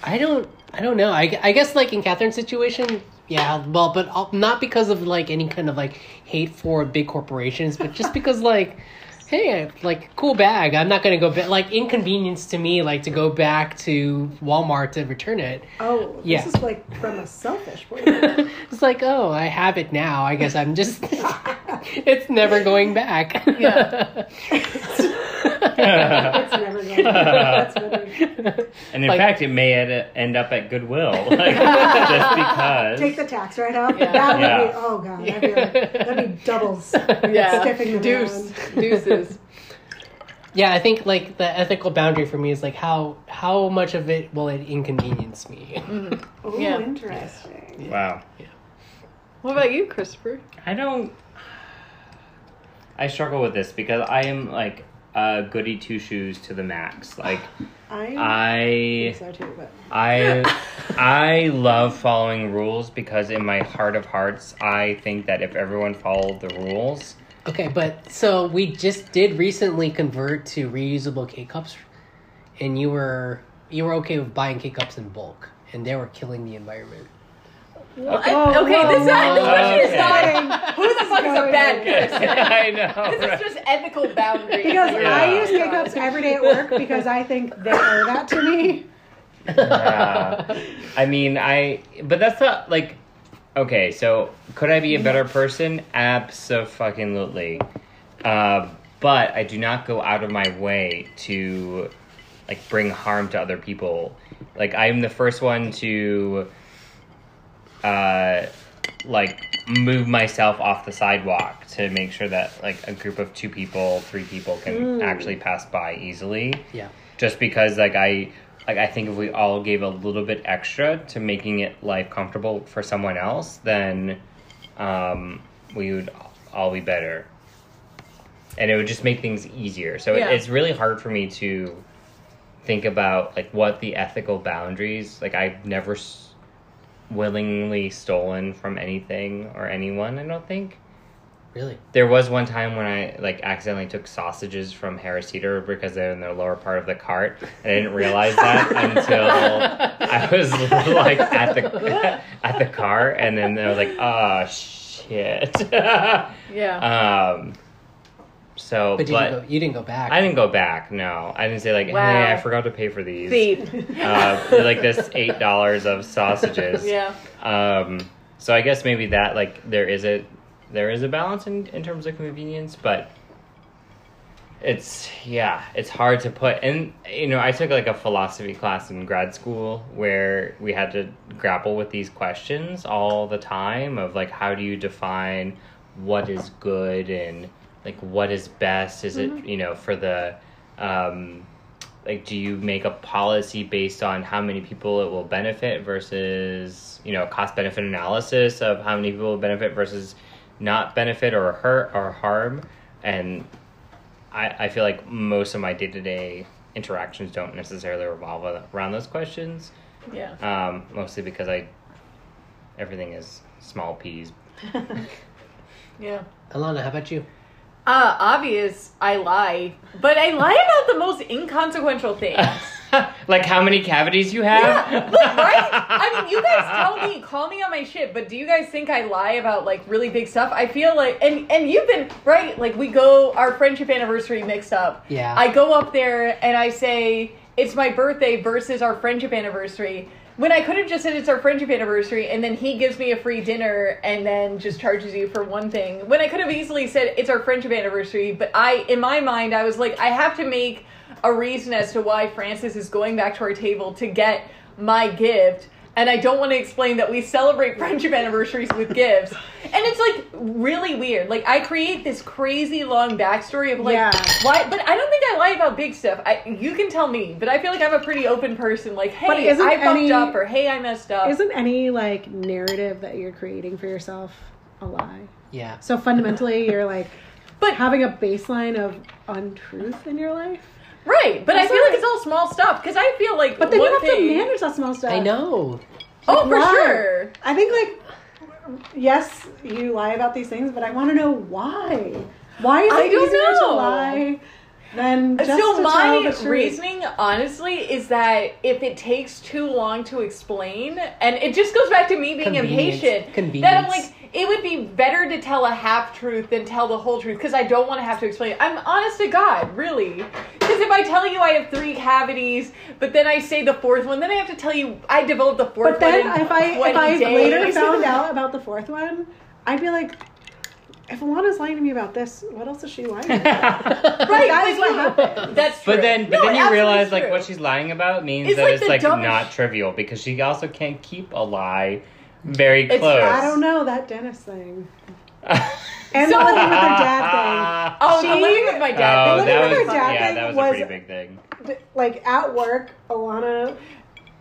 I don't. I don't know. I, I guess, like, in Catherine's situation, yeah, well, but I'll, not because of, like, any kind of, like, hate for big corporations, but just because, like, hey, like, cool bag. I'm not going to go back. Like, inconvenience to me, like, to go back to Walmart to return it. Oh, yeah. This is, like, from a selfish point of view. It's like, oh, I have it now. I guess I'm just, it's never going back. Yeah. That's never going That's really... And in like, fact, it may ed- end up at Goodwill, like, just because. Take the tax right out. Yeah. That would yeah. be, oh god, that'd be, like, that'd be doubles. Yeah, skipping Deuce. deuces. Yeah, I think, like, the ethical boundary for me is, like, how how much of it will it inconvenience me? Mm-hmm. Oh, yeah. Interesting. Yeah. Wow. Yeah. What about you, Christopher? I don't. I struggle with this because I am like. Uh, goody two shoes to the max. Like, I, I, so too, but... I, I love following rules because in my heart of hearts, I think that if everyone followed the rules. Okay, but so we just did recently convert to reusable K-cups, and you were you were okay with buying K-cups in bulk, and they were killing the environment. Well, okay, I, okay whoa, this is not, this question okay. is not. Who the fuck is a bad person? I know. This right. is just ethical boundaries. Because yeah. I use K-cups every day at work because I think they owe that to me. Yeah. I mean, I. But that's not like. Okay, so could I be a better person? Abso-fucking-lutely. Uh, but I do not go out of my way to, like, bring harm to other people. Like, I'm the first one to, uh, like, move myself off the sidewalk to make sure that, like, a group of two people, three people can mm. actually pass by easily. Yeah. Just because, like, I... Like, I think if we all gave a little bit extra to making it life comfortable for someone else, then um, we would all be better. And it would just make things easier. So yeah. it, it's really hard for me to think about, like, what the ethical boundaries... Like, I've never s- willingly stolen from anything or anyone, I don't think. Really? There was one time when I, like, accidentally took sausages from Harris Teeter because they're in the lower part of the cart, and I didn't realize that until I was, like, at the at the car, and then I was like, oh, shit. Yeah. Um. So, but, did but you, go, you didn't go back. I didn't go back. No, I didn't say, like, wow. hey, I forgot to pay for these. Thief. Uh, like this eight dollars of sausages. Yeah. Um. So I guess maybe that, like, there is a. There is a balance in, in terms of convenience, but it's, yeah, it's hard to put. And, you know, I took, like, a philosophy class in grad school where we had to grapple with these questions all the time of, like, how do you define what is good and, like, what is best? Is mm-hmm. it, you know, for the, um, like, do you make a policy based on how many people it will benefit versus, you know, cost-benefit analysis of how many people will benefit versus... not benefit or hurt or harm, and I I feel like most of my day-to-day interactions don't necessarily revolve around those questions. Yeah. Um, mostly because I everything is small peas. Yeah. Alana, how about you? Uh, obvious. I lie, but I lie about the most inconsequential things. Like how many cavities you have? Yeah, like, right? I mean, you guys tell me, call me on my shit, but do you guys think I lie about, like, really big stuff? I feel like, and, and you've been, right? Like, we go, our friendship anniversary mixed up. Yeah. I go up there and I say, it's my birthday versus our friendship anniversary. When I could have just said it's our friendship anniversary, and then he gives me a free dinner and then just charges you for one thing. When I could have easily said it's our friendship anniversary, but I, in my mind, I was like, I have to make a reason as to why Francis is going back to our table to get my gift, and I don't want to explain that we celebrate friendship anniversaries with gifts. And it's, like, really weird. Like, I create this crazy long backstory of, like, yeah. why, but I don't think I lie about big stuff. I, you can tell me, but I feel like I'm a pretty open person. Like, hey, I any, fucked up, or hey, I messed up. Isn't any, like, narrative that you're creating for yourself a lie? Yeah. So fundamentally, you're, like, but having a baseline of untruth in your life? Right, but I'm I sorry. feel like it's all small stuff, because I feel like But then one you have thing... to manage that small stuff. I know. Oh, like, for why? sure. I think, like, yes, you lie about these things, but I want to know why. Why is I it easier know. to lie than just so to tell the truth? So my reasoning, honestly, is that if it takes too long to explain, and it just goes back to me being Convenience. impatient. Convenience. That I'm like, it would be better to tell a half-truth than tell the whole truth, because I don't want to have to explain it. I'm honest to God, really. Because if I tell you I have three cavities, but then I say the fourth one, then I have to tell you I developed the fourth one. But then one if, I, if I later found out about the fourth one, I'd be like, if Alana's lying to me about this, what else is she lying about? Right, that is what happens. That's true. But then, but no, then you realize, like, what she's lying about means it's that, like, it's, like, dumb- not trivial, because she also can't keep a lie very close. It's, I don't know, that dentist thing. And so, the living with her dad thing. Oh, she, the living with my dad oh, thing. The living with was, her dad yeah, thing that was, was a pretty big thing. D- like, at work, Alana...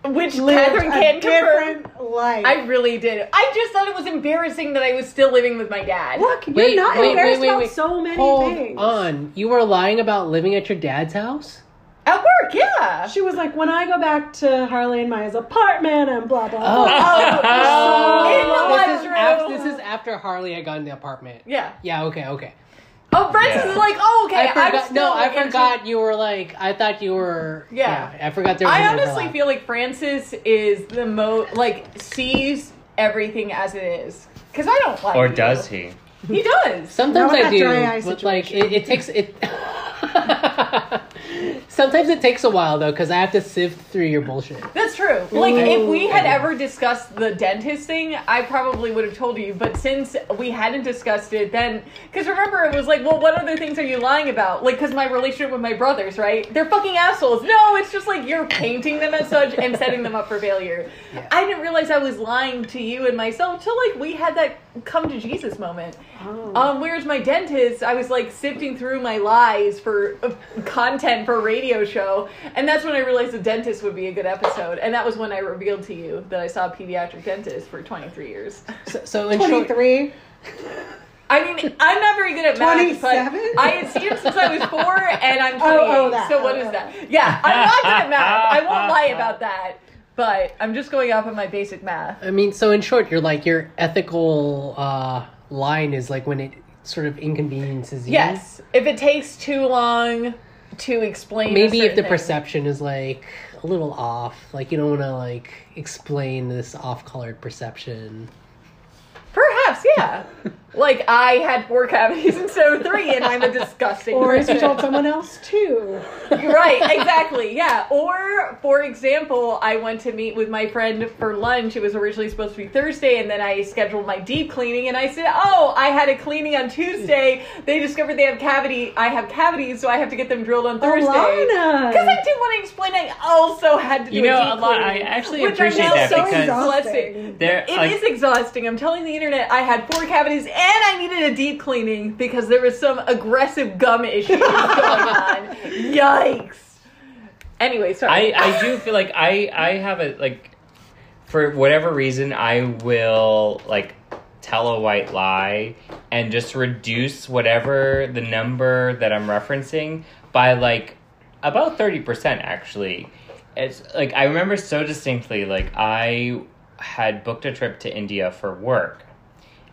Which Catherine can confirm. Life. I really did. I just thought it was embarrassing that I was still living with my dad. Look, wait, you're not wait, embarrassed wait, wait, wait, about so many Hold things. Hold on. You were lying about living at your dad's house? At work, yeah. She was like, when I go back to Harley and Maya's apartment and blah, blah, blah. Oh, oh, oh. In the this, is after, this is after Harley had gotten the apartment. Yeah. Yeah, okay, okay. Oh, Francis yeah. is like, oh, okay, I forgot, I'm still No, I forgot into... you were like, I thought you were, yeah. yeah I forgot there was I honestly feel like Francis is the most, like, sees everything as it is. Because I don't like Or you. does he? He does. Sometimes I do, but, like, it, it takes, it... Sometimes it takes a while, though, because I have to sift through your bullshit. That's true. Like, mm. if we had ever discussed the dentist thing, I probably would have told you. But since we hadn't discussed it, then... Because remember, it was like, well, what other things are you lying about? Like, because my relationship with my brothers, right? They're fucking assholes. No, it's just like you're painting them as such and setting them up for failure. Yeah. I didn't realize I was lying to you and myself till, like, we had that come to Jesus moment. Oh. Um, whereas my dentist, I was, like, sifting through my lies for uh, content for radio. radio show, and that's when I realized the dentist would be a good episode, and that was when I revealed to you that I saw a pediatric dentist for twenty-three years. So, so in twenty-three? I mean, I'm not very good at math, but I had seen him since I was four, and I'm twenty-eight, oh, oh, so what oh, is that? Yeah, I'm not good at math. I won't lie about that, but I'm just going off of my basic math. I mean, so in short, you're like, your ethical uh, line is like when it sort of inconveniences you. Yes. If it takes too long... to explain maybe if the thing. Perception is like a little off, like you don't want to like explain this off-colored perception, perhaps. Yeah. Like I had four cavities instead of three, and I'm a disgusting or person. If you told someone else too. Right, exactly. Yeah. Or for example, I went to meet with my friend for lunch. It was originally supposed to be Thursday, and then I scheduled my deep cleaning, and I said, oh, I had a cleaning on Tuesday. They discovered they have cavity I have cavities, so I have to get them drilled on Thursday. Alana. Because I did want to explain I also had to do you know, a deep cleaning. I actually appreciate that so because it like, is exhausting. I'm telling the internet I had four cavities and And I needed a deep cleaning because there was some aggressive gum issues going on. Yikes. Anyway, sorry. I, I do feel like I, I have a, like, for whatever reason, I will, like, tell a white lie and just reduce whatever the number that I'm referencing by, like, about thirty percent, actually. It's, like, I remember so distinctly, like, I had booked a trip to India for work.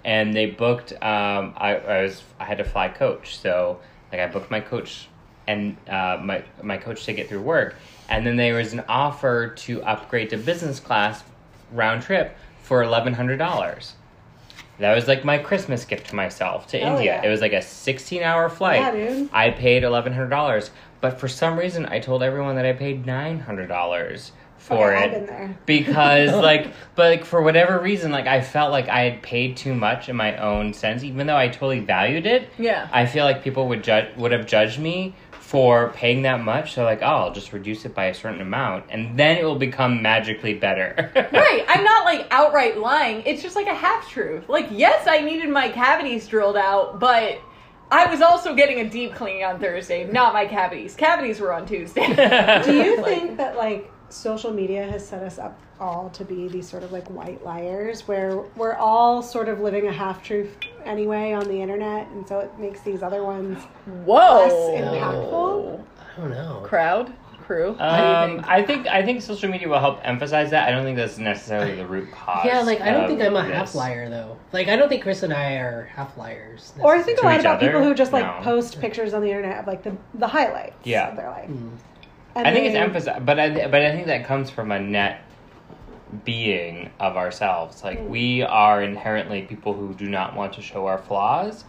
And they booked, um, I, I was, I had to fly coach. So like I booked my coach and, uh, my, my coach ticket through work. And then there was an offer to upgrade to business class round trip for eleven hundred dollars. That was like my Christmas gift to myself to oh, India. Yeah. It was like a sixteen hour flight. Yeah, dude. I paid eleven hundred dollars, but for some reason I told everyone that I paid nine hundred dollars. For okay, it I've been there. Because like but like for whatever reason like I felt like I had paid too much in my own sense, even though I totally valued it. Yeah, I feel like people would judge would have judged me for paying that much, so like, oh, I'll just reduce it by a certain amount and then it will become magically better. Right. I'm not like outright lying, it's just like a half truth. Like, yes, I needed my cavities drilled out, but I was also getting a deep cleaning on Thursday, not my cavities. Cavities were on Tuesday. Do you like, think that like social media has set us up all to be these sort of like white liars where we're all sort of living a half-truth anyway on the internet, and so it makes these other ones whoa less impactful? I don't know. Crowd? Crew? Um, How do you think? I think I think social media will help emphasize that. I don't think that's necessarily the root cause. Yeah, like I don't think I'm a this. half liar though. Like I don't think Chris and I are half liars. Or I think a lot about other? people who just like no. post pictures on the internet of like the, the highlights yeah. of their life. Mm. And I think it's emphasized, but I but I think that comes from a net being of ourselves. Like, we are inherently people who do not want to show our flaws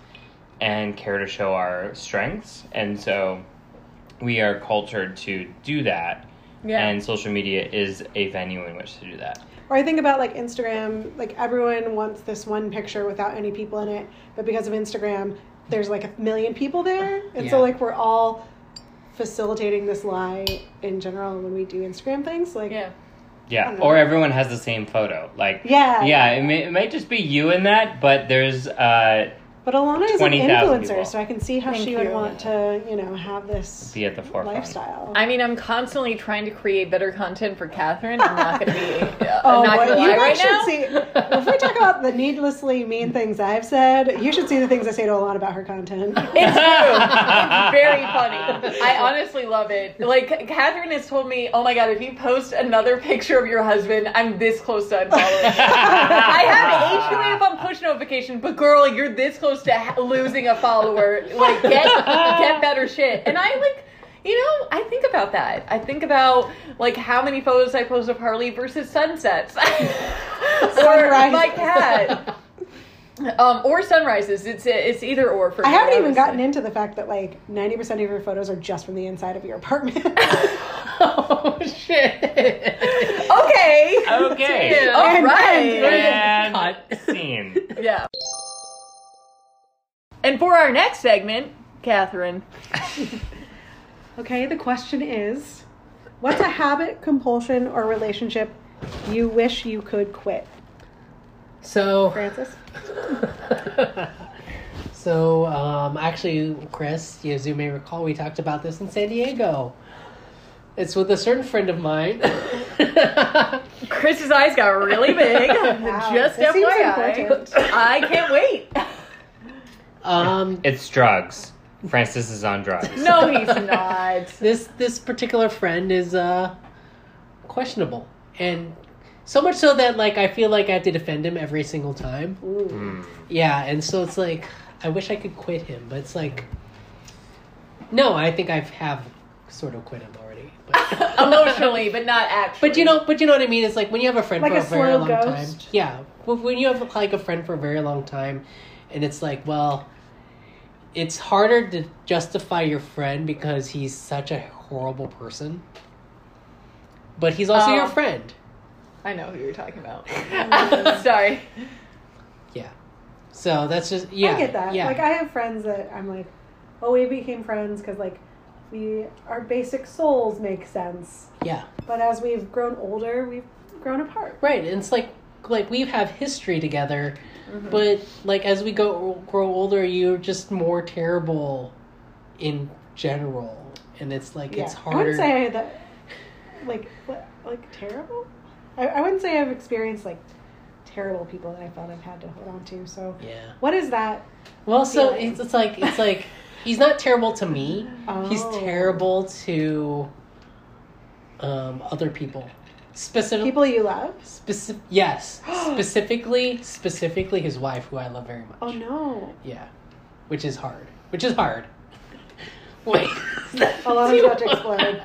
and care to show our strengths. And so we are cultured to do that. Yeah. And social media is a venue in which to do that. Or I think about, like, Instagram. Like, everyone wants this one picture without any people in it. But because of Instagram, there's, like, a million people there. And yeah. so, like, we're all... facilitating this lie in general when we do Instagram things, like yeah, yeah, or everyone has the same photo, like yeah, yeah. It may, it might just be you in that, but there's uh, but Alana is an influencer, so I can see how Thank she you. would want to, you know, have this be at the forefront lifestyle. I mean, I'm constantly trying to create better content for Catherine. I'm not going to be. Uh, oh, not gonna lie you right should now. see. If we talk about the needlessly mean things I've said, you should see the things I say to Alana about her content. It's true. It's very funny. I honestly love it. Like, Catherine has told me, oh my god, if you post another picture of your husband, I'm this close to unfollowing you. I have H Q A F on push notification, but girl, you're this close to ha- losing a follower. Like, get get better shit. And I like, you know, I think about that. I think about like how many photos I post of Harley versus sunsets. Or my cat. Um, or sunrises. It's it's either or for me. I haven't even gotten into the fact that like ninety percent of your photos are just from the inside of your apartment. Oh, shit. Okay. Okay. All and, right. And scene. Yeah. And for our next segment, Catherine. Okay, the question is, what's a habit, compulsion, or relationship you wish you could quit? So, Francis. so, um, actually, Chris, as you may recall, we talked about this in San Diego. It's with a certain friend of mine. Chris's eyes got really big. Wow. Just F Y I. I can't wait. Um, it's drugs. Francis is on drugs. No, he's not. This this particular friend is uh, questionable, and so much so that like I feel like I have to defend him every single time. Mm. Yeah, and so it's like I wish I could quit him, but it's like no, I think I have sort of quit him already, but emotionally, but not actually. But you know, but you know what I mean. It's like when you have a friend like for a, a very long ghost. time. Yeah, when you have like a friend for a very long time, and it's like well. It's harder to justify your friend because he's such a horrible person. But he's also um, your friend. I know who you're talking about. Sorry. Yeah. So that's just, yeah. I get that. Yeah. Like, I have friends that I'm like, oh, we became friends because, like, we our basic souls make sense. Yeah. But as we've grown older, we've grown apart. Right. And it's like, like we have history together. Mm-hmm. But, like, as we go grow older, you're just more terrible in general. And it's, like, yeah. it's harder. I wouldn't say that, like, what, like terrible? I, I wouldn't say I've experienced, like, terrible people that I felt I've had to hold on to. So, yeah. What is that? Well, so, it's, it's like, it's like, he's not terrible to me. Oh. He's terrible to um, other people. Specific people you love? Specific, yes. specifically, specifically his wife, who I love very much. Oh, no. Yeah. Which is hard. Which is hard. Wait. Alana's about to explode.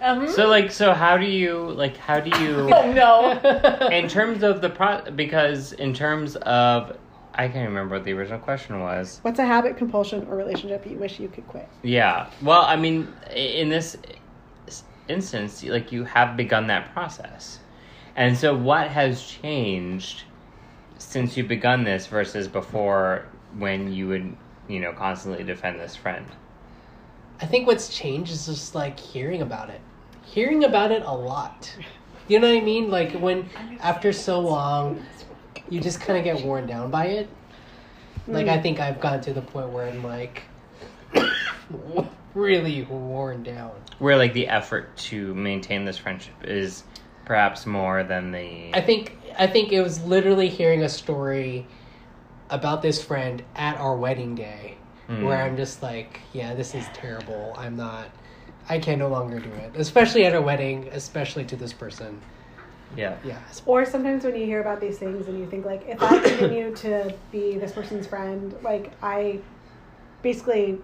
um, so, like, so how do you, like, how do you... Oh, no. In terms of the... pro, because in terms of... I can't remember what the original question was. What's a habit, compulsion, or relationship you wish you could quit? Yeah. Well, I mean, in this... instance, like you have begun that process, and so what has changed since you've begun this versus before when you would, you know, constantly defend this friend? I think what's changed is just like hearing about it hearing about it a lot. You know what I mean? Like when after so long you just kind of get worn down by it. Like I think I've gotten to the point where I'm like really worn down. Where, like, the effort to maintain this friendship is perhaps more than the... I think I think it was literally hearing a story about this friend at our wedding day mm. where I'm just like, yeah, this is terrible. I'm not... I can no longer do it. Especially at a wedding, especially to this person. Yeah. Yeah. Or sometimes when you hear about these things and you think, like, if I continue to be this person's friend, like, I basically...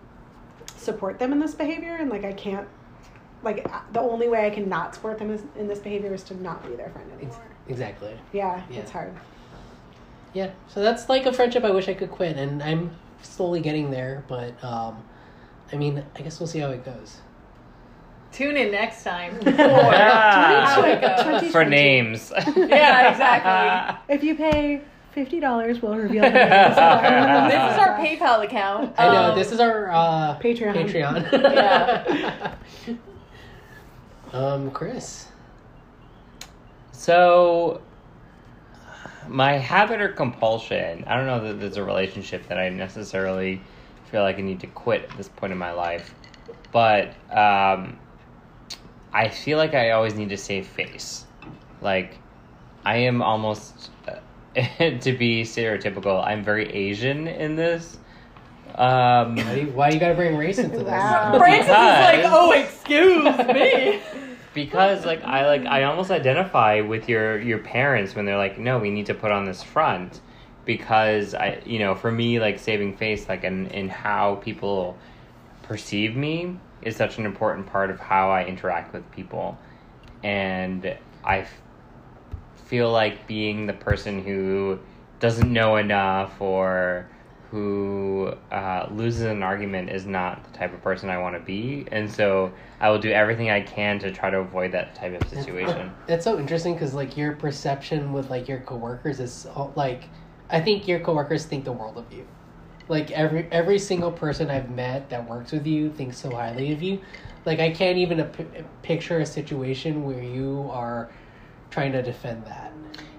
support them in this behavior, and like I can't, like the only way I can not support them is, in this behavior is to not be their friend anymore. Exactly. Yeah, yeah, it's hard. Yeah, so that's like a friendship I wish I could quit, and I'm slowly getting there, but um, I mean, I guess we'll see how it goes. Tune in next time for, yeah. for names. Yeah, exactly. If you pay fifty dollars will reveal the name. This is our PayPal account. I know. Um, this is our uh, Patreon. Patreon. Yeah. Um, Chris. So, my habit or compulsion, I don't know that there's a relationship that I necessarily feel like I need to quit at this point in my life, but um, I feel like I always need to save face. Like, I am almost... Uh, to be stereotypical, I'm very Asian in this. Um, why you gotta bring race into this? Wow. Francis because, is like, oh, excuse me. Because like I like I almost identify with your your parents when they're like, no, we need to put on this front, because I, you know, for me, like saving face, like and and how people perceive me is such an important part of how I interact with people, and I. feel like being the person who doesn't know enough or who uh, loses an argument is not the type of person I want to be. And so I will do everything I can to try to avoid that type of situation. That's so interesting because, like, your perception with, like, your coworkers is, so, like, I think your coworkers think the world of you. Like, every every single person I've met that works with you thinks so highly of you. Like, I can't even a p- picture a situation where you are trying to defend that.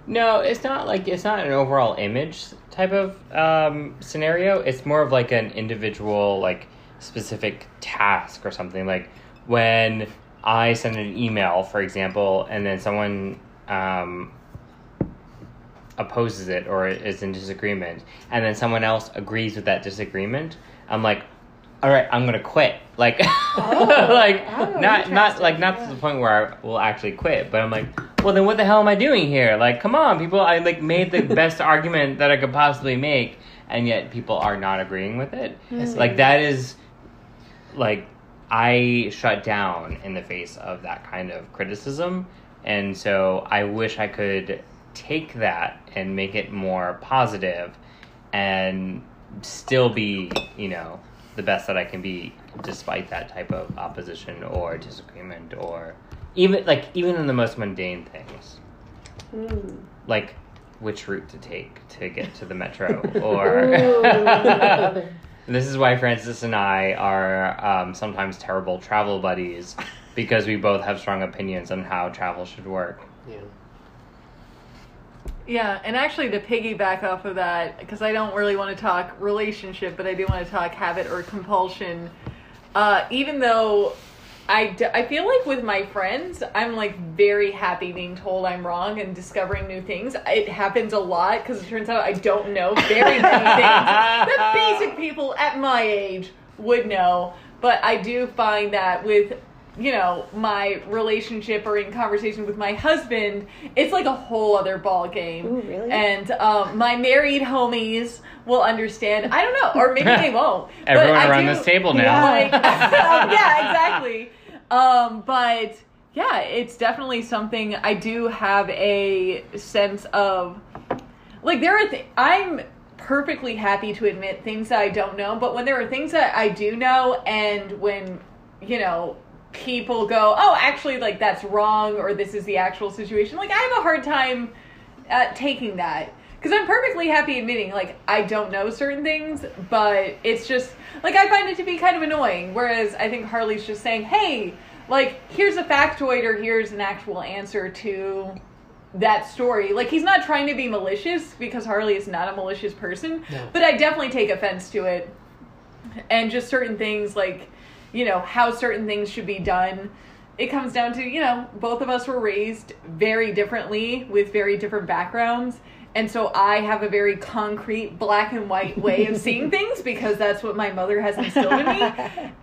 No, it's not like it's not an overall image type of um, scenario. It's more of like an individual, like specific task or something. Like when I send an email, for example, and then someone um, opposes it or is in disagreement, and then someone else agrees with that disagreement, I'm like, all right, I'm gonna quit. Like, oh, like oh, not not like not yeah. to the point where I will actually quit, but I'm like, well, then what the hell am I doing here? Like, come on, people. I, like, made the best argument that I could possibly make, and yet people are not agreeing with it. Mm-hmm. Like, that is, like, I shut down in the face of that kind of criticism, and so I wish I could take that and make it more positive and still be, you know, the best that I can be despite that type of opposition or disagreement or... Even, like, even in the most mundane things. Mm. Like, which route to take to get to the metro, or... This is why Francis and I are um, sometimes terrible travel buddies, because we both have strong opinions on how travel should work. Yeah. Yeah, and actually to piggyback off of that, because I don't really want to talk relationship, but I do want to talk habit or compulsion, uh, even though... I, d- I feel like with my friends, I'm like very happy being told I'm wrong and discovering new things. It happens a lot because it turns out I don't know very many things that basic people at my age would know. But I do find that with, you know, my relationship or in conversation with my husband, it's like a whole other ball game. Ooh, really? And um, my married homies will understand. I don't know, or maybe they won't. Everyone but around I do, this table now. Like, yeah, exactly. Um, but yeah, it's definitely something I do have a sense of. Like there are, th- I'm perfectly happy to admit things that I don't know. But when there are things that I do know, and when you know. People go, oh, actually, like, that's wrong, or this is the actual situation. Like, I have a hard time uh, taking that. Because I'm perfectly happy admitting, like, I don't know certain things, but it's just, like, I find it to be kind of annoying. Whereas I think Harley's just saying, hey, like, here's a factoid, or here's an actual answer to that story. Like, he's not trying to be malicious, because Harley is not a malicious person. No. But I definitely take offense to it. And just certain things, like... you know, how certain things should be done. It comes down to, you know, both of us were raised very differently with very different backgrounds. And so I have a very concrete black and white way of seeing things because that's what my mother has instilled in me.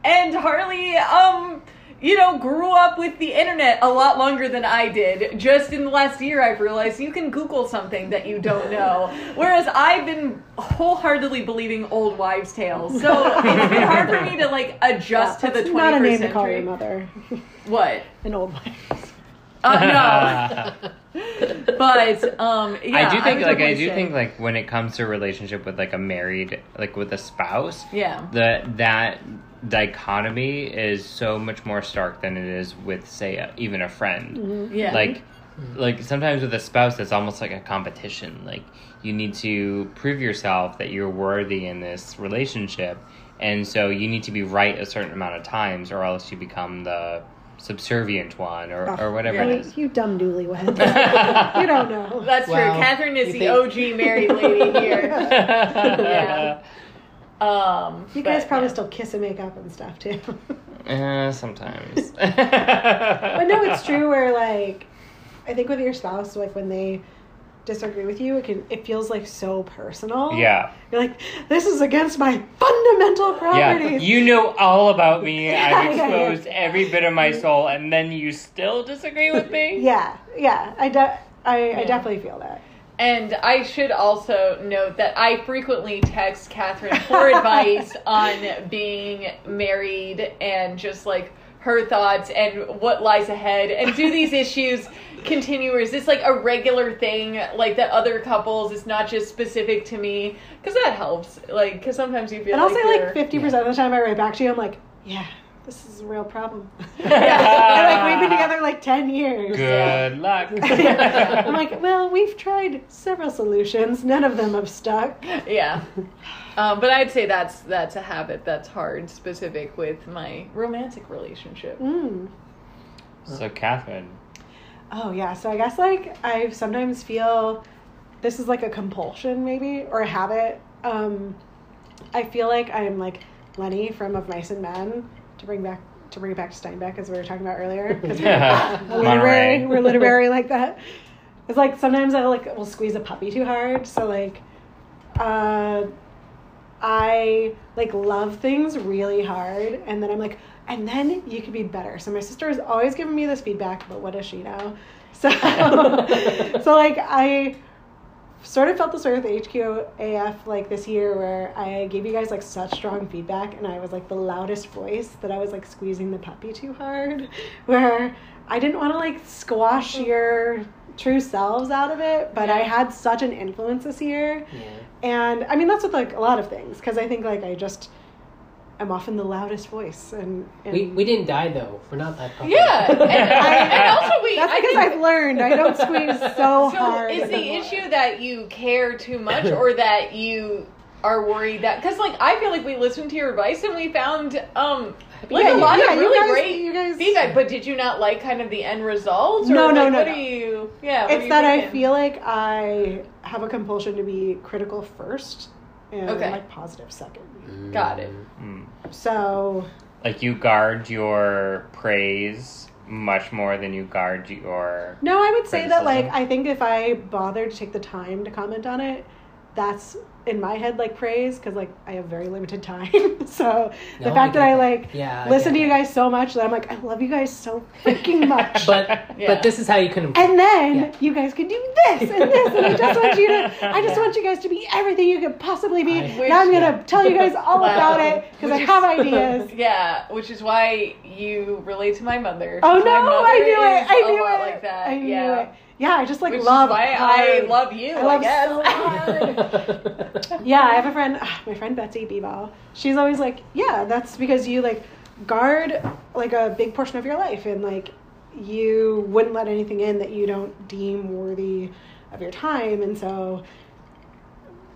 And Harley, um, you know, grew up with the internet a lot longer than I did. Just in the last year, I've realized you can Google something that you don't know. Whereas I've been wholeheartedly believing old wives' tales. So it's been hard for me to, like, adjust yeah, to the twenty-first century. That's not a name to call your mother. What? An old wife. Uh, no. But, um, yeah. I do think, I like, I do say. think, like, when it comes to a relationship with, like, a married, like, with a spouse. Yeah. The, that... dichotomy is so much more stark than it is with, say, a, even a friend. Mm-hmm. Yeah. Like, like sometimes with a spouse, it's almost like a competition. Like, you need to prove yourself that you're worthy in this relationship, and so you need to be right a certain amount of times, or else you become the subservient one, or, oh, or whatever yeah. it is. You, you dumb newlywed. You don't know. That's wow. true. Catherine is the think? O G married lady here. Yeah. Um, you guys but, probably yeah. still kiss and make up and stuff too. uh, sometimes. But no, it's true. Where like, I think with your spouse, like when they disagree with you, it can it feels like so personal. Yeah, you're like, this is against my fundamental properties. Yeah. You know all about me. yeah, I've exposed yeah, yeah. every bit of my soul, and then you still disagree with me. yeah, yeah. I de- I, yeah. I definitely feel that. And I should also note that I frequently text Catherine for advice on being married and just, like, her thoughts and what lies ahead, and do these issues continue, or is this like a regular thing like that other couples, it's not just specific to me? Because that helps, like, because sometimes you feel and like and I'll say like fifty percent yeah. of the time I write back to you, I'm like, yeah, this is a real problem. Yeah. Like, we've been together like ten years. Good luck. I'm like, well, we've tried several solutions. None of them have stuck. Yeah. Um, but I'd say that's that's a habit that's hard, specific with my romantic relationship. Mm. So, Catherine. Oh, yeah. So, I guess, like, I sometimes feel this is like a compulsion, maybe, or a habit. Um, I feel like I'm like Lenny from Of Mice and Men. To bring back, to bring it back to Steinbeck, as we were talking about earlier, because yeah. we're, uh, literary, we're literary like that. It's like sometimes I like will squeeze a puppy too hard. So like, uh, I like love things really hard, and then I'm like, and then you could be better. So my sister is always giving me this feedback, but what does she know? So, so like I sort of felt this way with H Q A F like this year, where I gave you guys like such strong feedback, and I was like the loudest voice that I was like squeezing the puppy too hard, where I didn't want to like squash your true selves out of it, but yeah. I had such an influence this year. Yeah. And I mean, that's with like a lot of things, because I think like I just I'm often the loudest voice, and, and we we didn't die though. We're not that popular. Yeah, and, I, and also we. That's I because think, I've learned I don't squeeze so, so hard. So is the issue that you care too much, or that you are worried that? Because like I feel like we listened to your advice and we found um like yeah, a lot yeah, of really guys, great you guys, feedback. But did you not like kind of the end results? Or no, like, no, no. What no. do you? Yeah, it's you that thinking? I feel like I have a compulsion to be critical first, and okay. like positive second. Mm. Got it. Mm. So, like, you guard your praise much more than you guard your No, I would criticism. Say that, like, I think if I bother to take the time to comment on it, that's, in my head, like, praise, because, like, I have very limited time. So, no, the fact I that I, like, yeah, listen to you guys so much that I'm like, I love you guys so freaking much. But yeah. but this is how you can improve. And then yeah. you guys can do this and this, and I just want you to, I just want you guys to be everything you could possibly be. Wish, now I'm going to yeah. tell you guys all wow. about it, because I have ideas. Yeah, which is why you relate to my mother. Oh, no, mother I knew it. I knew it. Like that. I knew yeah. it. Yeah, I just like Which love. Is why I love you. I love I so hard. Yeah, I have a friend, my friend Betsy Bebo. She's always like, yeah, that's because you like guard like a big portion of your life, and like you wouldn't let anything in that you don't deem worthy of your time, and so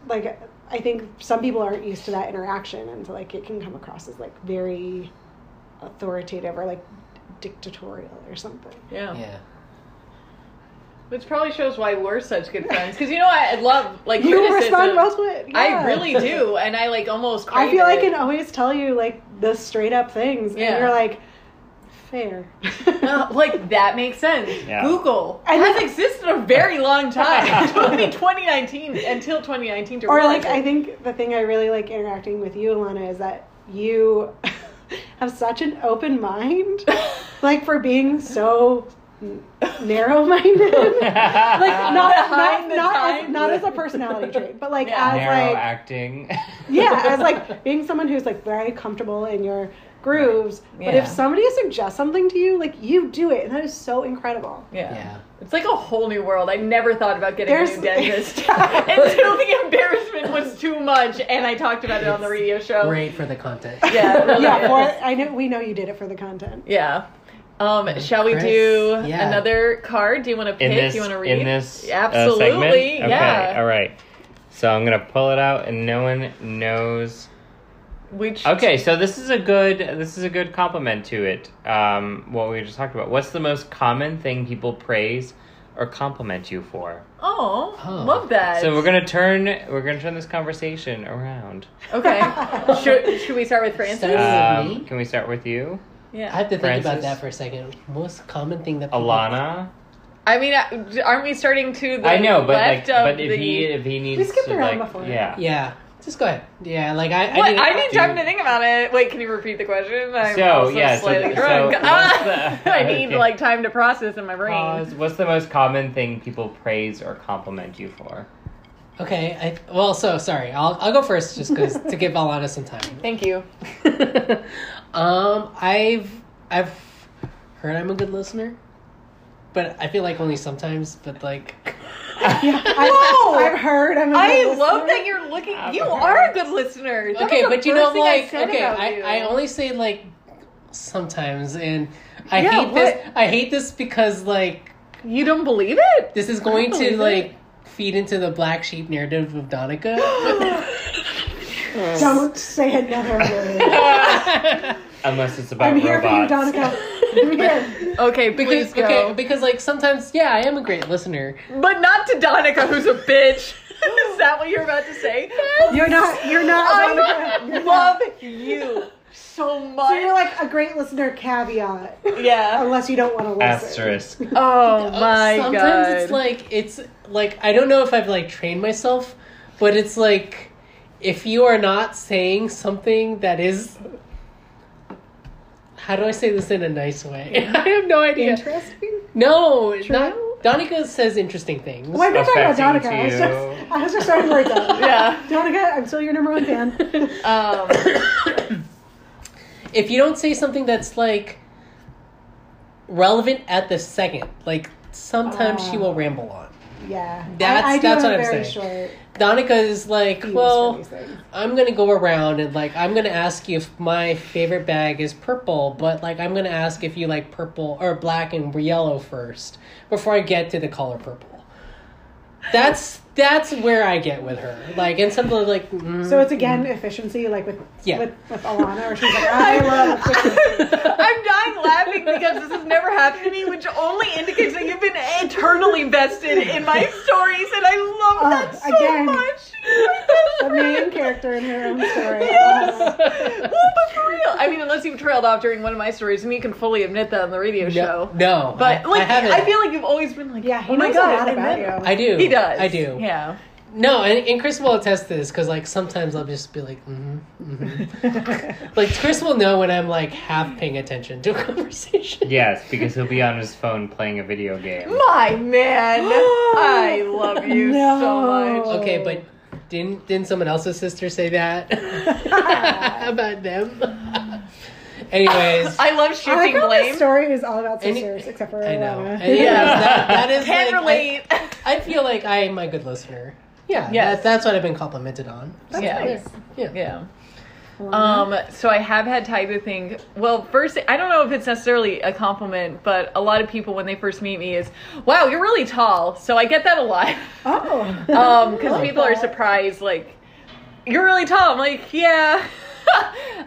like I think some people aren't used to that interaction, and so like it can come across as like very authoritative or like dictatorial or something. Yeah. Yeah. Which probably shows why we're such good friends. Because, you know, I love, like, you criticism. Respond well to it. Yeah. I really do. And I, like, almost crave I feel like it. I can always tell you, like, the straight-up things. Yeah. And you're like, fair. No, like, that makes sense. Yeah. Google and has then, existed a very long time. It took me twenty nineteen, until twenty nineteen to realize Or, like, it. I think the thing I really like interacting with you, Alana, is that you have such an open mind. Like, for being so... narrow-minded, like not not not as, not as a personality trait, but like yeah. as narrow like acting. Yeah, as like being someone who's like very comfortable in your grooves. Yeah. But if somebody suggests something to you, like you do it, and that is so incredible. Yeah, yeah. It's like a whole new world. I never thought about getting There's... a new dentist until the embarrassment was too much, and I talked about it it's on the radio show. Great for the content. Yeah, really yeah. For, I know we know you did it for the content. Yeah. Um, shall we Chris, do yeah. another card? Do you want to pick? This, do you want to read? In this Absolutely. Uh, segment? Okay. Yeah. All right. So I'm going to pull it out, and no one knows which. Okay. So this is a good. This is a good compliment to it. Um, what we just talked about. What's the most common thing people praise or compliment you for? Oh, oh. Love that. So we're gonna turn. We're gonna turn this conversation around. Okay. should Should we start with Francis? Um, can we start with you? Yeah. I have to think Francis. About that for a second. Most common thing that people Alana. I mean, aren't we starting to the I know, but left like, of but if the... he if he needs we skipped to around like, before. Yeah. Yeah. Just go ahead. Yeah, like I. What? I, didn't, I didn't time to think about it. Wait, can you repeat the question? I'm so also yeah, slightly so, drunk. So ah, the, I need okay. like time to process in my brain. Uh, what's the most common thing people praise or compliment you for? Okay. I, well, so sorry. I'll I'll go first just because to give Alana some time. Thank you. um, I've I've heard I'm a good listener, but I feel like only sometimes. But like, yeah, I, I've heard I'm a good I listener. I love that you're looking. I've you heard. Are a good listener. That okay, but you know, like, I okay, I, I only say like sometimes, and I yeah, hate what? this. I hate this because like you don't believe it. This is going to like it. feed into the black sheep narrative of Donica. Don't say another word. Unless it's about robots. I'm here robots. for you, Donica. Okay, because, please go. Okay, because, like, sometimes, yeah, I am a great listener. But not to Donica, who's a bitch. Is that what you're about to say? Yes. You're not, you're not, Donica. I you're love not. you so much. So you're, like, a great listener caveat. Yeah. Unless you don't want to listen. Asterisk. Oh, my sometimes God. Sometimes it's, like, it's, like, I don't know if I've, like, trained myself, but it's, like, if you are not saying something that is... How do I say this in a nice way? I have no idea. Interesting? No, True? not... Donica says interesting things. Well, I'm not Affecting talking about Donica. I was, just, I was just starting to write that. Yeah. Donica, I'm still your number one fan. Um, if you don't say something that's, like, relevant at the second, like, sometimes uh, she will ramble on. Yeah. That's, I, I that's what I'm very saying. Short. Donica is like, well, I'm going to go around and, like, I'm going to ask you if my favorite bag is purple, but, like, I'm going to ask if you like purple or black and yellow first before I get to the color purple. That's that's where I get with her. Like, and something like... Mm, so it's, again, mm. efficiency, like, with, yeah. with with Alana, or she's like, I love efficiency. I'm dying laughing because this has never happened to me, which only indicates that you've been eternally vested in my stories, and I love oh, that so again, much. The main character in her own story. Yes. Well, but for real. I mean, unless you've trailed off during one of my stories, and you can fully admit that on the radio no, show. No, But, I, like, I, I feel like you've always been like, yeah, he oh knows my God, a lot about you. I do. He does. I do. Yeah. No, and, and Chris will attest to this, because, like, sometimes I'll just be like, mm-hmm, mm-hmm. Like, Chris will know when I'm, like, half paying attention to a conversation. Yes, because he'll be on his phone playing a video game. My man! I love you no. so much. Okay, but... Didn't didn't someone else's sister say that about them? Anyways, I love shifting I blame. This story is all about sisters, Any, except for I know. Alana. And yeah, that, that is can't like, relate. I, I feel like I am a good listener. Yeah, yes. that, that's what I've been complimented on. That's yeah, nice. yeah, yeah. Um, so I have had time to think, well, first, I don't know if it's necessarily a compliment, but a lot of people when they first meet me is, wow, you're really tall. So I get that a lot. Oh. um, cause like people that. are surprised, like, you're really tall. I'm like, yeah,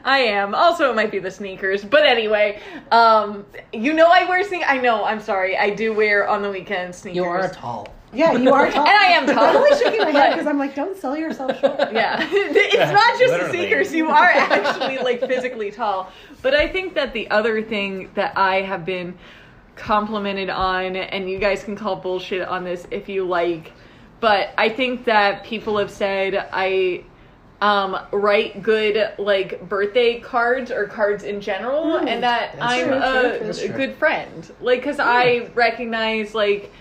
I am. Also, it might be the sneakers, but anyway, um, you know, I wear sneakers. I know, I'm sorry. I do wear on the weekend sneakers. You are tall. Yeah, you are tall. And I am tall. I'm only shaking my head because I'm like, don't sell yourself short. Yeah. It's yeah, not just literally. the sneakers. You are actually, like, physically tall. But I think that the other thing that I have been complimented on, and you guys can call bullshit on this if you like, but I think that people have said I um, write good, like, birthday cards or cards in general, mm, and that I'm true, a, a good friend. Like, because yeah. I recognize, like...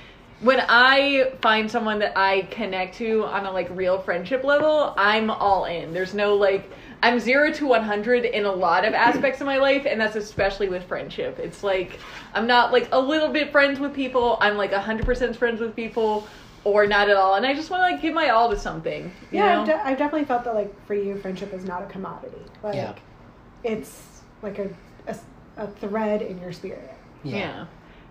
When I find someone that I connect to on a, like, real friendship level, I'm all in. There's no, like... I'm zero to one hundred in a lot of aspects of my life, and that's especially with friendship. It's, like, I'm not, like, a little bit friends with people. I'm, like, one hundred percent friends with people, or not at all. And I just want to, like, give my all to something, you Yeah, know? I've, de- I've definitely felt that, like, for you, friendship is not a commodity. Like, yeah. it's, like, a, a, a thread in your spirit. Yeah. yeah.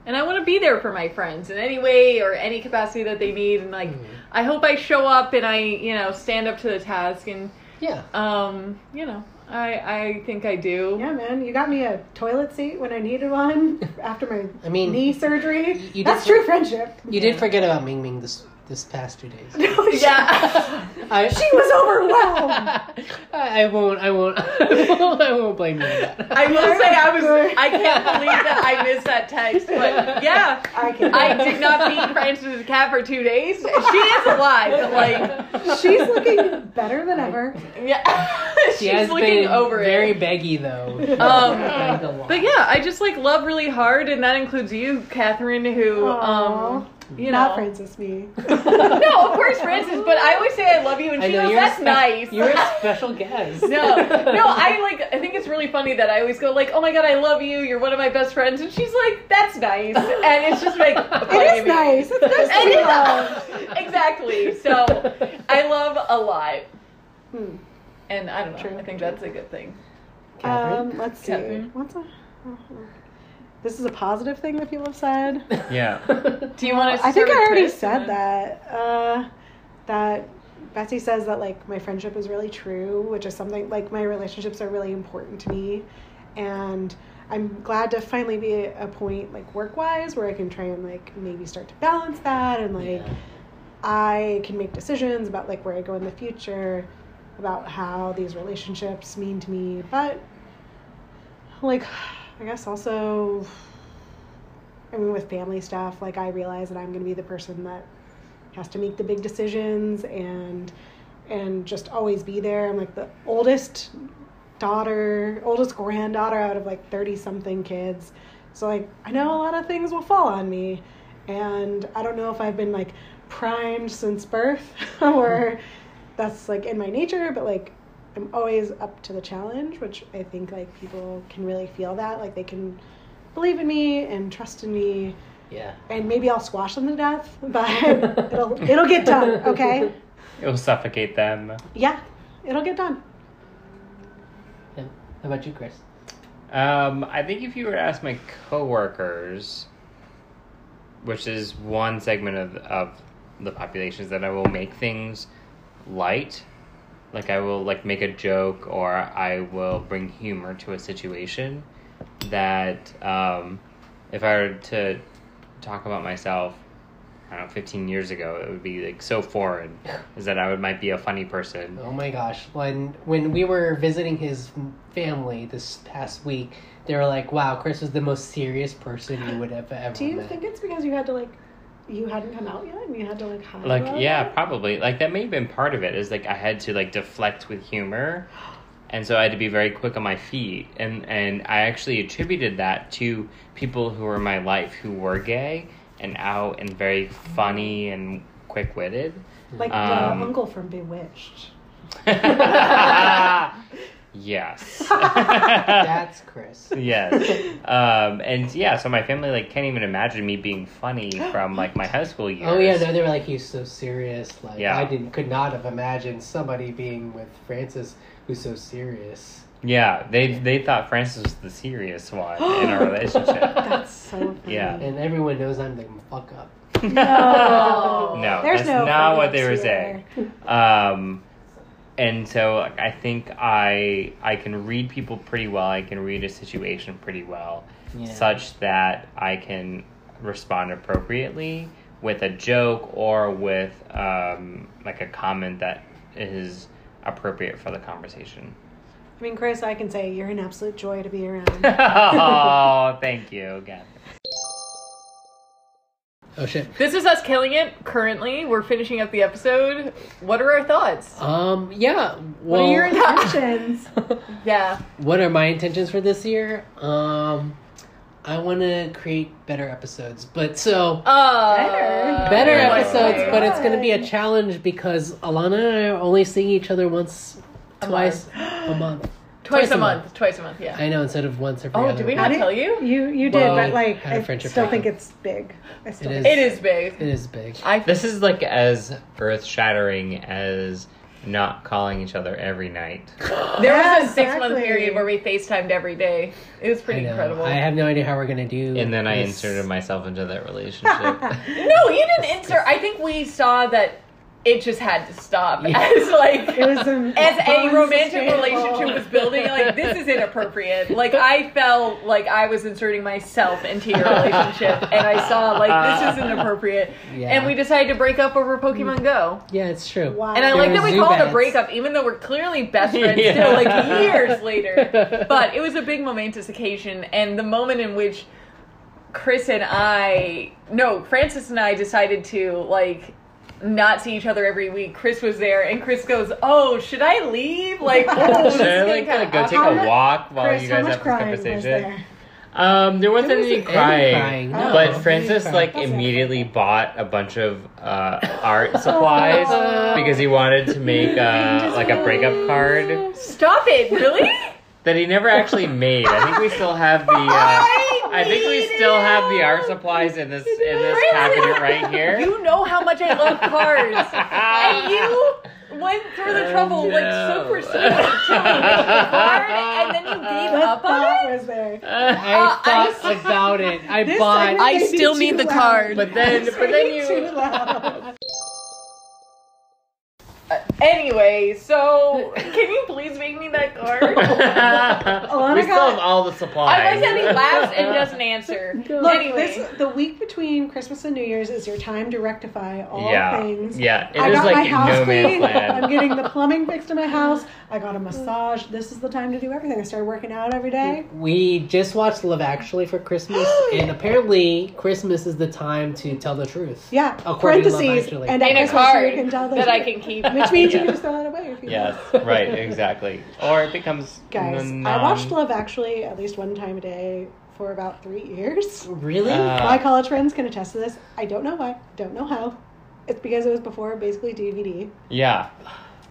And I want to be there for my friends in any way or any capacity that they need. And, like, mm. I hope I show up and I, you know, stand up to the task. And, yeah. um, you know, I I think I do. Yeah, man. You got me a toilet seat when I needed one after my I mean, knee surgery. You That's true for- friendship. You did forget about Ming Ming this this past two days. No, she, yeah. I, she was overwhelmed. I won't, I won't, I won't, I won't blame you for that. I will say I was, I can't believe that I missed that text, but yeah, I, I did not beat Francis' cat for two days. She is alive, but like. She's looking better than ever. Yeah. She's she has looking been over very it. Baggy though. Um, but yeah, I just like love really hard, and that includes you, Catherine, who, Aww. um, you know. Not Francis, me. No, of course, Francis, but I always say I love you, and she goes, that's spe- nice. You're a special guest. No, no, I like, I think it's really funny that I always go like, oh my God, I love you, you're one of my best friends, and she's like, that's nice, and it's just like, it is nice, it's nice to be loved. Exactly, so I love a lot, hmm. and I don't know, true. I think that's a good thing. Catherine? Um, let's see, Catherine? What's a... This is a positive thing that people have said. Yeah. Do you want to? I think I already said that. Uh, that Betsy says that like my friendship is really true, which is something like my relationships are really important to me, and I'm glad to finally be at a point like work wise where I can try and like maybe start to balance that, and like yeah. I can make decisions about like where I go in the future, about how these relationships mean to me, but like. I guess also, I mean, with family stuff, like, I realize that I'm going to be the person that has to make the big decisions and and just always be there. I'm, like, the oldest daughter, oldest granddaughter out of, like, thirty-something kids. So, like, I know a lot of things will fall on me. And I don't know if I've been, like, primed since birth or that's, like, in my nature, but, like, I'm always up to the challenge, which I think, like, people can really feel that. Like, they can believe in me and trust in me. Yeah. And maybe I'll squash them to death, but it'll it'll get done, okay? It'll suffocate them. Yeah. It'll get done. Yeah. How about you, Chris? Um, I think if you were to ask my coworkers, which is one segment of, of the population, is that I will make things light. Like, I will, like, make a joke, or I will bring humor to a situation that, um, if I were to talk about myself, I don't know, fifteen years ago, it would be, like, so foreign, is that I would might be a funny person. Oh, my gosh. When when we were visiting his family this past week, they were like, wow, Chris is the most serious person you would have ever met. Do you met. think it's because you had to, like... You hadn't come out yet, and you had to like hide. Like yeah, it? probably. Like that may have been part of it. Is like I had to like deflect with humor, and so I had to be very quick on my feet. And and I actually attributed that to people who were in my life who were gay and out and very funny and quick witted. Like um, the uncle from Bewitched. Yes. That's Chris. Yes. Um, and yeah, so my family like can't even imagine me being funny from like my high school years. Oh yeah, no, they were like, he's so serious. Like yeah. I didn't could not have imagined somebody being with Francis who's so serious. Yeah, they yeah. they thought Francis was the serious one in our relationship. That's so funny. Yeah. And everyone knows I'm the fuck up. No. No. There's that's no not what they were here. saying. Um And so like, I think I I can read people pretty well. I can read a situation pretty well, yeah. such that I can respond appropriately with a joke or with um, like a comment that is appropriate for the conversation. I mean, Chris, I can say you're an absolute joy to be around. Oh, thank you again. Oh, shit. This is us killing it currently. We're finishing up the episode. What are our thoughts? Um, yeah. Well, what are your intentions? Yeah. What are my intentions for this year? Um, I want to create better episodes. But so... Uh, better? Better yeah. episodes, yeah. but it's going to be a challenge because Alana and I are only seeing each other once, a twice month. a month. Twice, twice a, a month. month. Twice a month, yeah. I know, instead of once every oh, other did we not month. tell you? You you did, well, but like, I still problem. think it's big. I still it, is, think it is big. It is big. I this is like as earth-shattering as not calling each other every night. There yeah, was a six-month exactly. period where we FaceTimed every day. It was pretty I incredible. I have no idea how we're going to do And then this. I inserted myself into that relationship. No, you didn't insert. I think we saw that it just had to stop. Yeah. As like, it was a, as a romantic relationship was building, like, this is inappropriate. Like, I felt like I was inserting myself into your relationship, and I saw, like, this is inappropriate. Yeah. And we decided to break up over Pokemon Go. Yeah, it's true. Wow. And I there like that we called it a breakup, even though we're clearly best friends yeah. still, like, years later. But it was a big momentous occasion, and the moment in which Chris and I, no, Francis and I decided to, like, not see each other every week. Chris was there, and Chris goes, "Oh, should I leave? Like, oh, should I like, go take a walk while Chris, you guys have this conversation?" Um, there wasn't there was any crying, crying. No, but Francis crying. like That's immediately right. bought a bunch of uh, art supplies because he wanted to make uh, like a breakup card. Stop it! Really? That he never actually made. I think we still have the. Uh, I, I think we still it. have the art supplies in this in this cabinet right here. You know how much I love cards, and you. Went through the trouble, oh, no. like so pursued until you made the card, and then you gave uh, up on it. Was there. Uh, I uh, thought I, about it. I bought. I still need the loud. card, but then, but then you. uh, anyway, so can you please make me that card? Alana we still got, have all the supplies. I like that he laughs and doesn't answer. No. Look, anyway. This, the week between Christmas and New Year's is your time to rectify all yeah. things. Yeah, it I is got like my house no clean. I'm getting the plumbing fixed in my house. I got a massage. This is the time to do everything. I started working out every day. We just watched Love Actually for Christmas, and apparently Christmas is the time to tell the truth. Yeah, according to Love Actually, and in a card can tell the that truth. I can keep, which means yeah. you can just throw it away. If you yes, want. Right, exactly. Or it becomes guys. N- I watched Love Actually at least one time a day for about three years. Really? Uh, My college friends can attest to this. I don't know why. Don't know how. It's because it was before basically D V D. Yeah.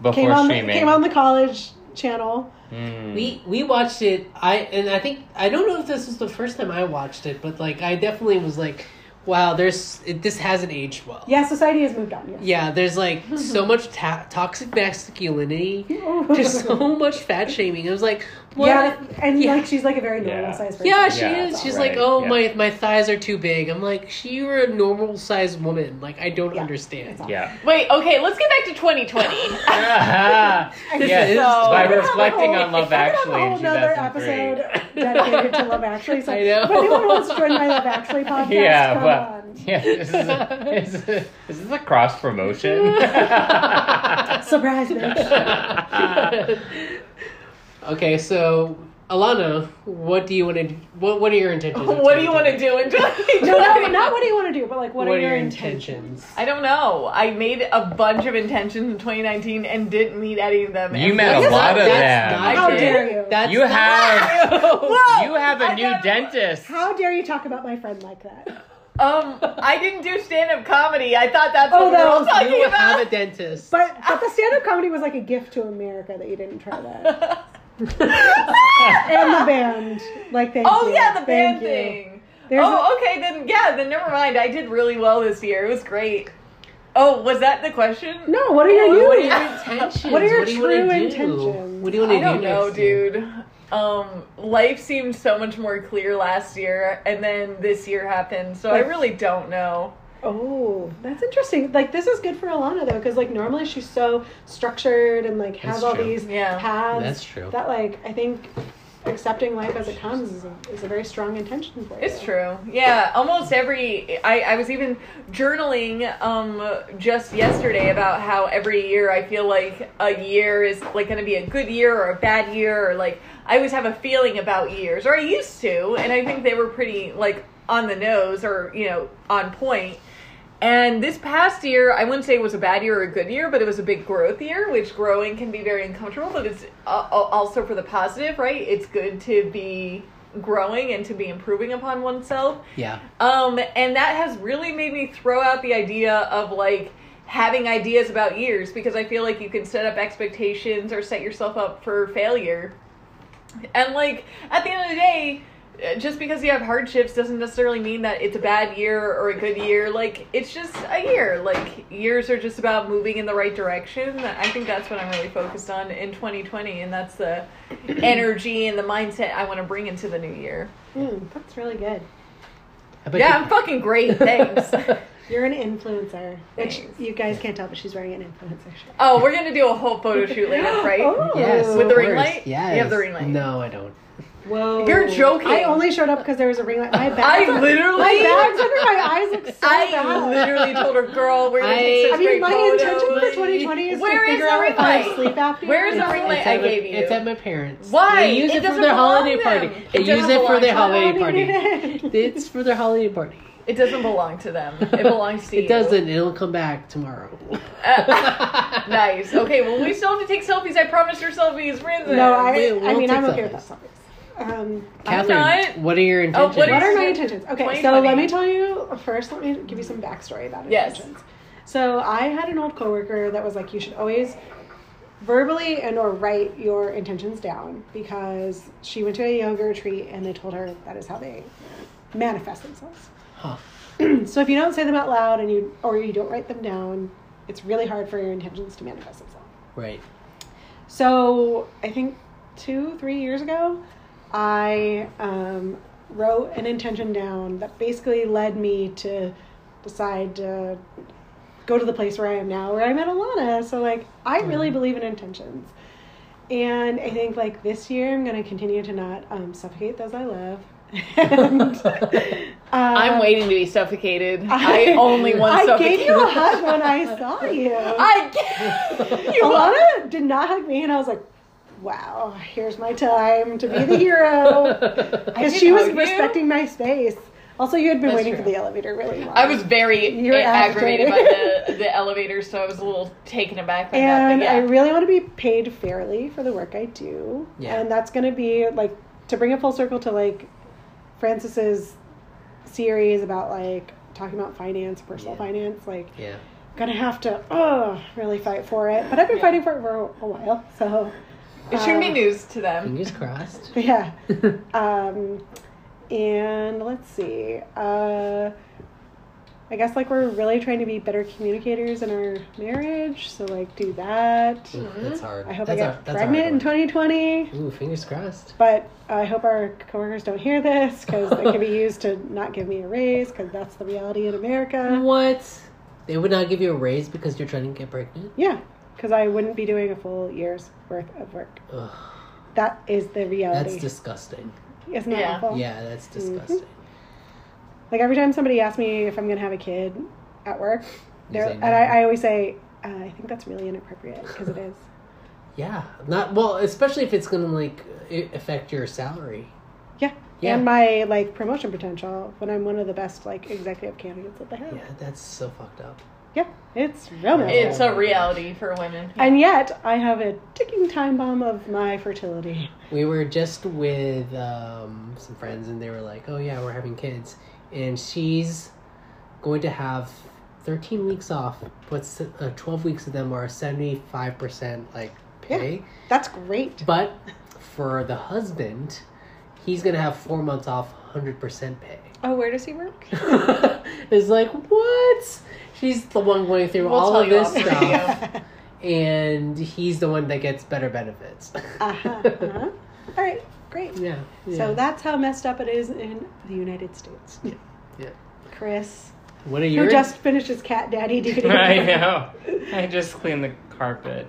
Before came on streaming. The, came on the college channel. Mm. We we watched it. I and I think I don't know if this was the first time I watched it, but like I definitely was like, wow, there's it, this hasn't aged well. Yeah, society has moved on. Yeah, yeah there's like so much ta- toxic masculinity, just so much fat shaming. I was like, what? Yeah, and yeah. like she's like a very normal yeah. size person. Yeah, she yeah, is. She's right. like, oh yeah. my my thighs are too big. I'm like, she you're a normal size woman. Like I don't yeah. understand. Yeah. Wait. Okay. Let's get back to twenty twenty. yeah. Yes. So, by reflecting whole, on Love Actually in two thousand three. Episode dedicated to Love Actually. So I know. If anyone wants to join my Love Actually podcast, yeah. Come well, on. Yeah. This is, a, is, a, is this a cross promotion? Surprise, bitch. Okay, so Alana, what do you want to? Do? What What are your intentions? What do you want to do? In no, no, not what do you want to do, but like what, what are, are your intentions? intentions? I don't know. I made a bunch of intentions in twenty nineteen and didn't meet any of them. You and met a lot of them. How dare you? That's you have Whoa, you have a I new got, dentist. How dare you talk about my friend like that? Um, I didn't do stand-up comedy. I thought that's oh, what that we were talking you about. Have a dentist, but but the stand-up comedy was like a gift to America that you didn't try that. And the band, like thank oh you. yeah, the band thank thing. Oh, a- okay, then yeah, then never mind. I did really well this year. It was great. Oh, was that the question? No. What are your oh, what are your intentions? What are your what do you true intentions? What do you want to do? I don't do know, dude. Year? Um, life seemed so much more clear last year, and then this year happened. So like, I really don't know. Oh, that's interesting. Like, this is good for Alana, though, because, like, normally she's so structured and, like, has that's all true. these yeah. paths. That's true. That, like, I think accepting life as it comes is a, is a very strong intention for you. It's true. Yeah, almost every... I, I was even journaling um, just yesterday about how every year I feel like a year is, like, going to be a good year or a bad year, or, like, I always have a feeling about years, or I used to, and I think they were pretty, like, on the nose or, you know, on point. And this past year, I wouldn't say it was a bad year or a good year, but it was a big growth year, which growing can be very uncomfortable, but it's also for the positive, right? It's good to be growing and to be improving upon oneself. Yeah. Um, and that has really made me throw out the idea of, like, having ideas about years, because I feel like you can set up expectations or set yourself up for failure. And, like, at the end of the day... just because you have hardships doesn't necessarily mean that it's a bad year or a good year. Like, it's just a year. Like, years are just about moving in the right direction. I think that's what I'm really focused on in twenty twenty, and that's the energy and the mindset I want to bring into the new year. Mm, that's really good. Yeah, you- I'm fucking great. Thanks. You're an influencer. Which you guys can't tell, but she's wearing an influencer shirt. Oh, we're going to do a whole photo shoot later, right? Oh, yes. With the ring light? Yes. You have the ring light. No, I don't. Whoa. You're joking. I only showed up because there was a ring light. My bags I literally. My bags under my eyes look so I bad. I literally told her, girl, we're going to take such I mean, my photos. Intention for twenty twenty is Where to is figure out if I sleep after. Where is the ring light I gave you? It's at my parents. Why? They use it, it for their holiday them. party. They it use it for their holiday party. It's for their holiday party. It doesn't belong to them. It belongs to it you. It doesn't. It'll come back tomorrow. uh, nice. Okay, well, we still have to take selfies. I promised her selfies. We're in there. No, I, we, we'll I mean, I'm selfies. okay with that selfies. Um, Catherine, not, what are your intentions? Oh, what, what are my intentions? Okay, so let me tell you, first let me give you some backstory about intentions. Yes. So I had an old coworker that was like, you should always verbally and or write your intentions down, because she went to a yoga retreat and they told her that is how they manifest themselves. Huh. So if you don't say them out loud and you or you don't write them down, it's really hard for your intentions to manifest themselves. Right. So I think two, three years ago, I um, wrote an intention down that basically led me to decide to go to the place where I am now, where I met Alana. So, like, I really mm. believe in intentions. And I think, like, this year I'm going to continue to not um, suffocate those I love. And, uh, I'm waiting to be suffocated. I, I only want I suffocated. I gave you a hug when I saw you. I you Alana are. did not hug me, and I was like, wow, here's my time to be the hero. Because she was respecting you. my space. Also, you had been That's waiting true. for the elevator really long. I was very a- aggravated by the, the elevator, so I was a little taken aback by and that. And yeah. I really want to be paid fairly for the work I do. Yeah. And that's going to be, like, to bring it full circle to, like, Francis's series about, like, talking about finance, personal yeah. finance, like, yeah. I'm going to have to, oh, really fight for it. But I've been yeah. fighting for it for a while, so... It should um, be news to them. Fingers crossed. Yeah. um, and let's see. Uh, I guess, like, we're really trying to be better communicators in our marriage. So, like, do that. Ooh, that's hard. I hope that's I get our, pregnant in twenty twenty. Ooh, fingers crossed. But I hope our coworkers don't hear this, because it can be used to not give me a raise, because that's the reality in America. What? They would not give you a raise because you're trying to get pregnant? Yeah. Because I wouldn't be doing a full year's worth of work. Ugh. That is the reality. That's disgusting. Isn't that yeah. awful? Yeah, that's disgusting. Mm-hmm. Like, every time somebody asks me if I'm going to have a kid at work, no. and I, I always say, uh, I think that's really inappropriate, because it is. Yeah. not Well, especially if it's going to, like, affect your salary. Yeah. yeah. And my, like, promotion potential, when I'm one of the best, like, executive candidates that they have. Yeah, that's so fucked up. Yep, it's real. It's a reality for women. Yeah. And yet, I have a ticking time bomb of my fertility. We were just with um, some friends, and they were like, oh yeah, we're having kids. And she's going to have thirteen weeks off, but uh, twelve weeks of them are seventy-five percent like pay. Yeah, that's great. But for the husband, he's going to have four months off, one hundred percent pay. Oh, where does he work? It's like, what? She's the one going through we'll all of this stuff, and he's the one that gets better benefits. uh-huh, uh-huh. All right, great. Yeah, yeah. So that's how messed up it is in the United States. Yeah, yeah. Chris, what are yours? Who just finished his cat daddy duty? I know. I just cleaned the carpet.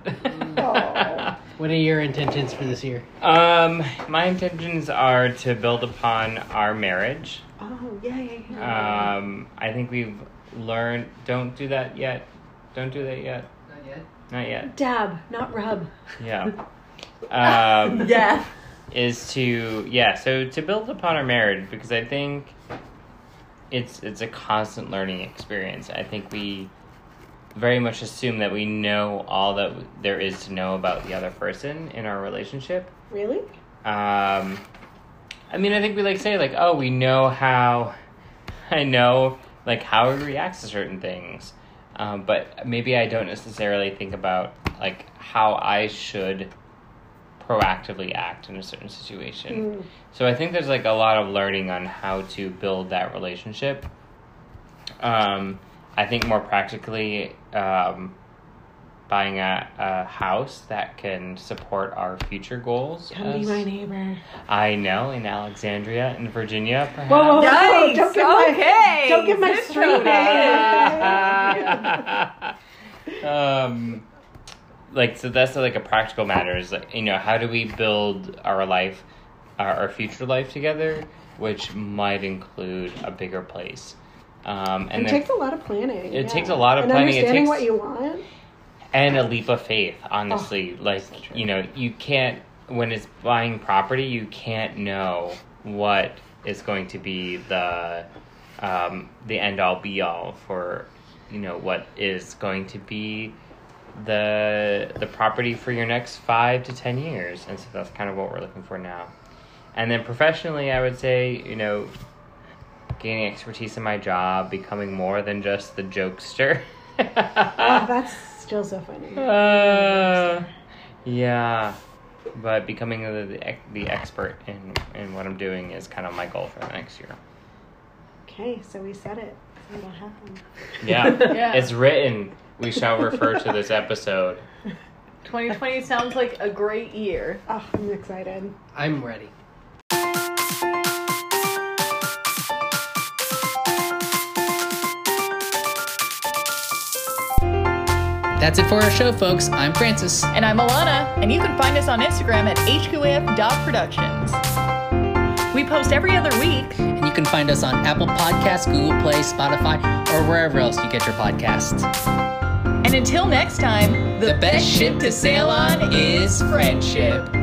Oh. What are your intentions for this year? Um, my intentions are to build upon our marriage. Oh yeah, yeah, yeah. Um, I think we've. Learn. Don't do that yet. Don't do that yet. Not yet. Not yet. Dab, not rub. Yeah. Um, yeah. Is to yeah. So to build upon our marriage, because I think it's it's a constant learning experience. I think we very much assume that we know all that there is to know about the other person in our relationship. Really? Um, I mean, I think we like say like, oh, we know how. I know. Like, how it reacts to certain things. Um, but maybe I don't necessarily think about, like, how I should proactively act in a certain situation. Mm. So I think there's, like, a lot of learning on how to build that relationship. Um, I think more practically, um, buying a, a house that can support our future goals. Come as, be my neighbor. I know, in Alexandria, in Virginia, perhaps. Whoa, whoa, whoa. Nice. Don't give okay. my, don't give my street name. um, like, so that's like a practical matter is like, you know, how do we build our life, our, our future life together, which might include a bigger place. Um, and It then, takes a lot of planning. It yeah. takes a lot of and planning. Understanding it takes, what you want. And a leap of faith, honestly. Oh, like, you know, you can't, when it's buying property, you can't know what is going to be the um, the end-all, be-all for, you know, what is going to be the the property for your next five to ten years. And so that's kind of what we're looking for now. And then professionally, I would say, you know, gaining expertise in my job, becoming more than just the jokester. Oh, that's still so funny. Uh, yeah, but becoming the the expert in, in what I'm doing is kind of my goal for the next year. Okay, so we said it. So it'll happen. Yeah. Yeah, it's written. We shall refer to this episode. twenty twenty sounds like a great year. Oh, I'm excited. I'm ready. That's it for our show, folks. I'm Francis. And I'm Alana. And you can find us on Instagram at H Q A F dot productions. We post every other week. And you can find us on Apple Podcasts, Google Play, Spotify, or wherever else you get your podcasts. And until next time, the, the best ship to sail on is friendship.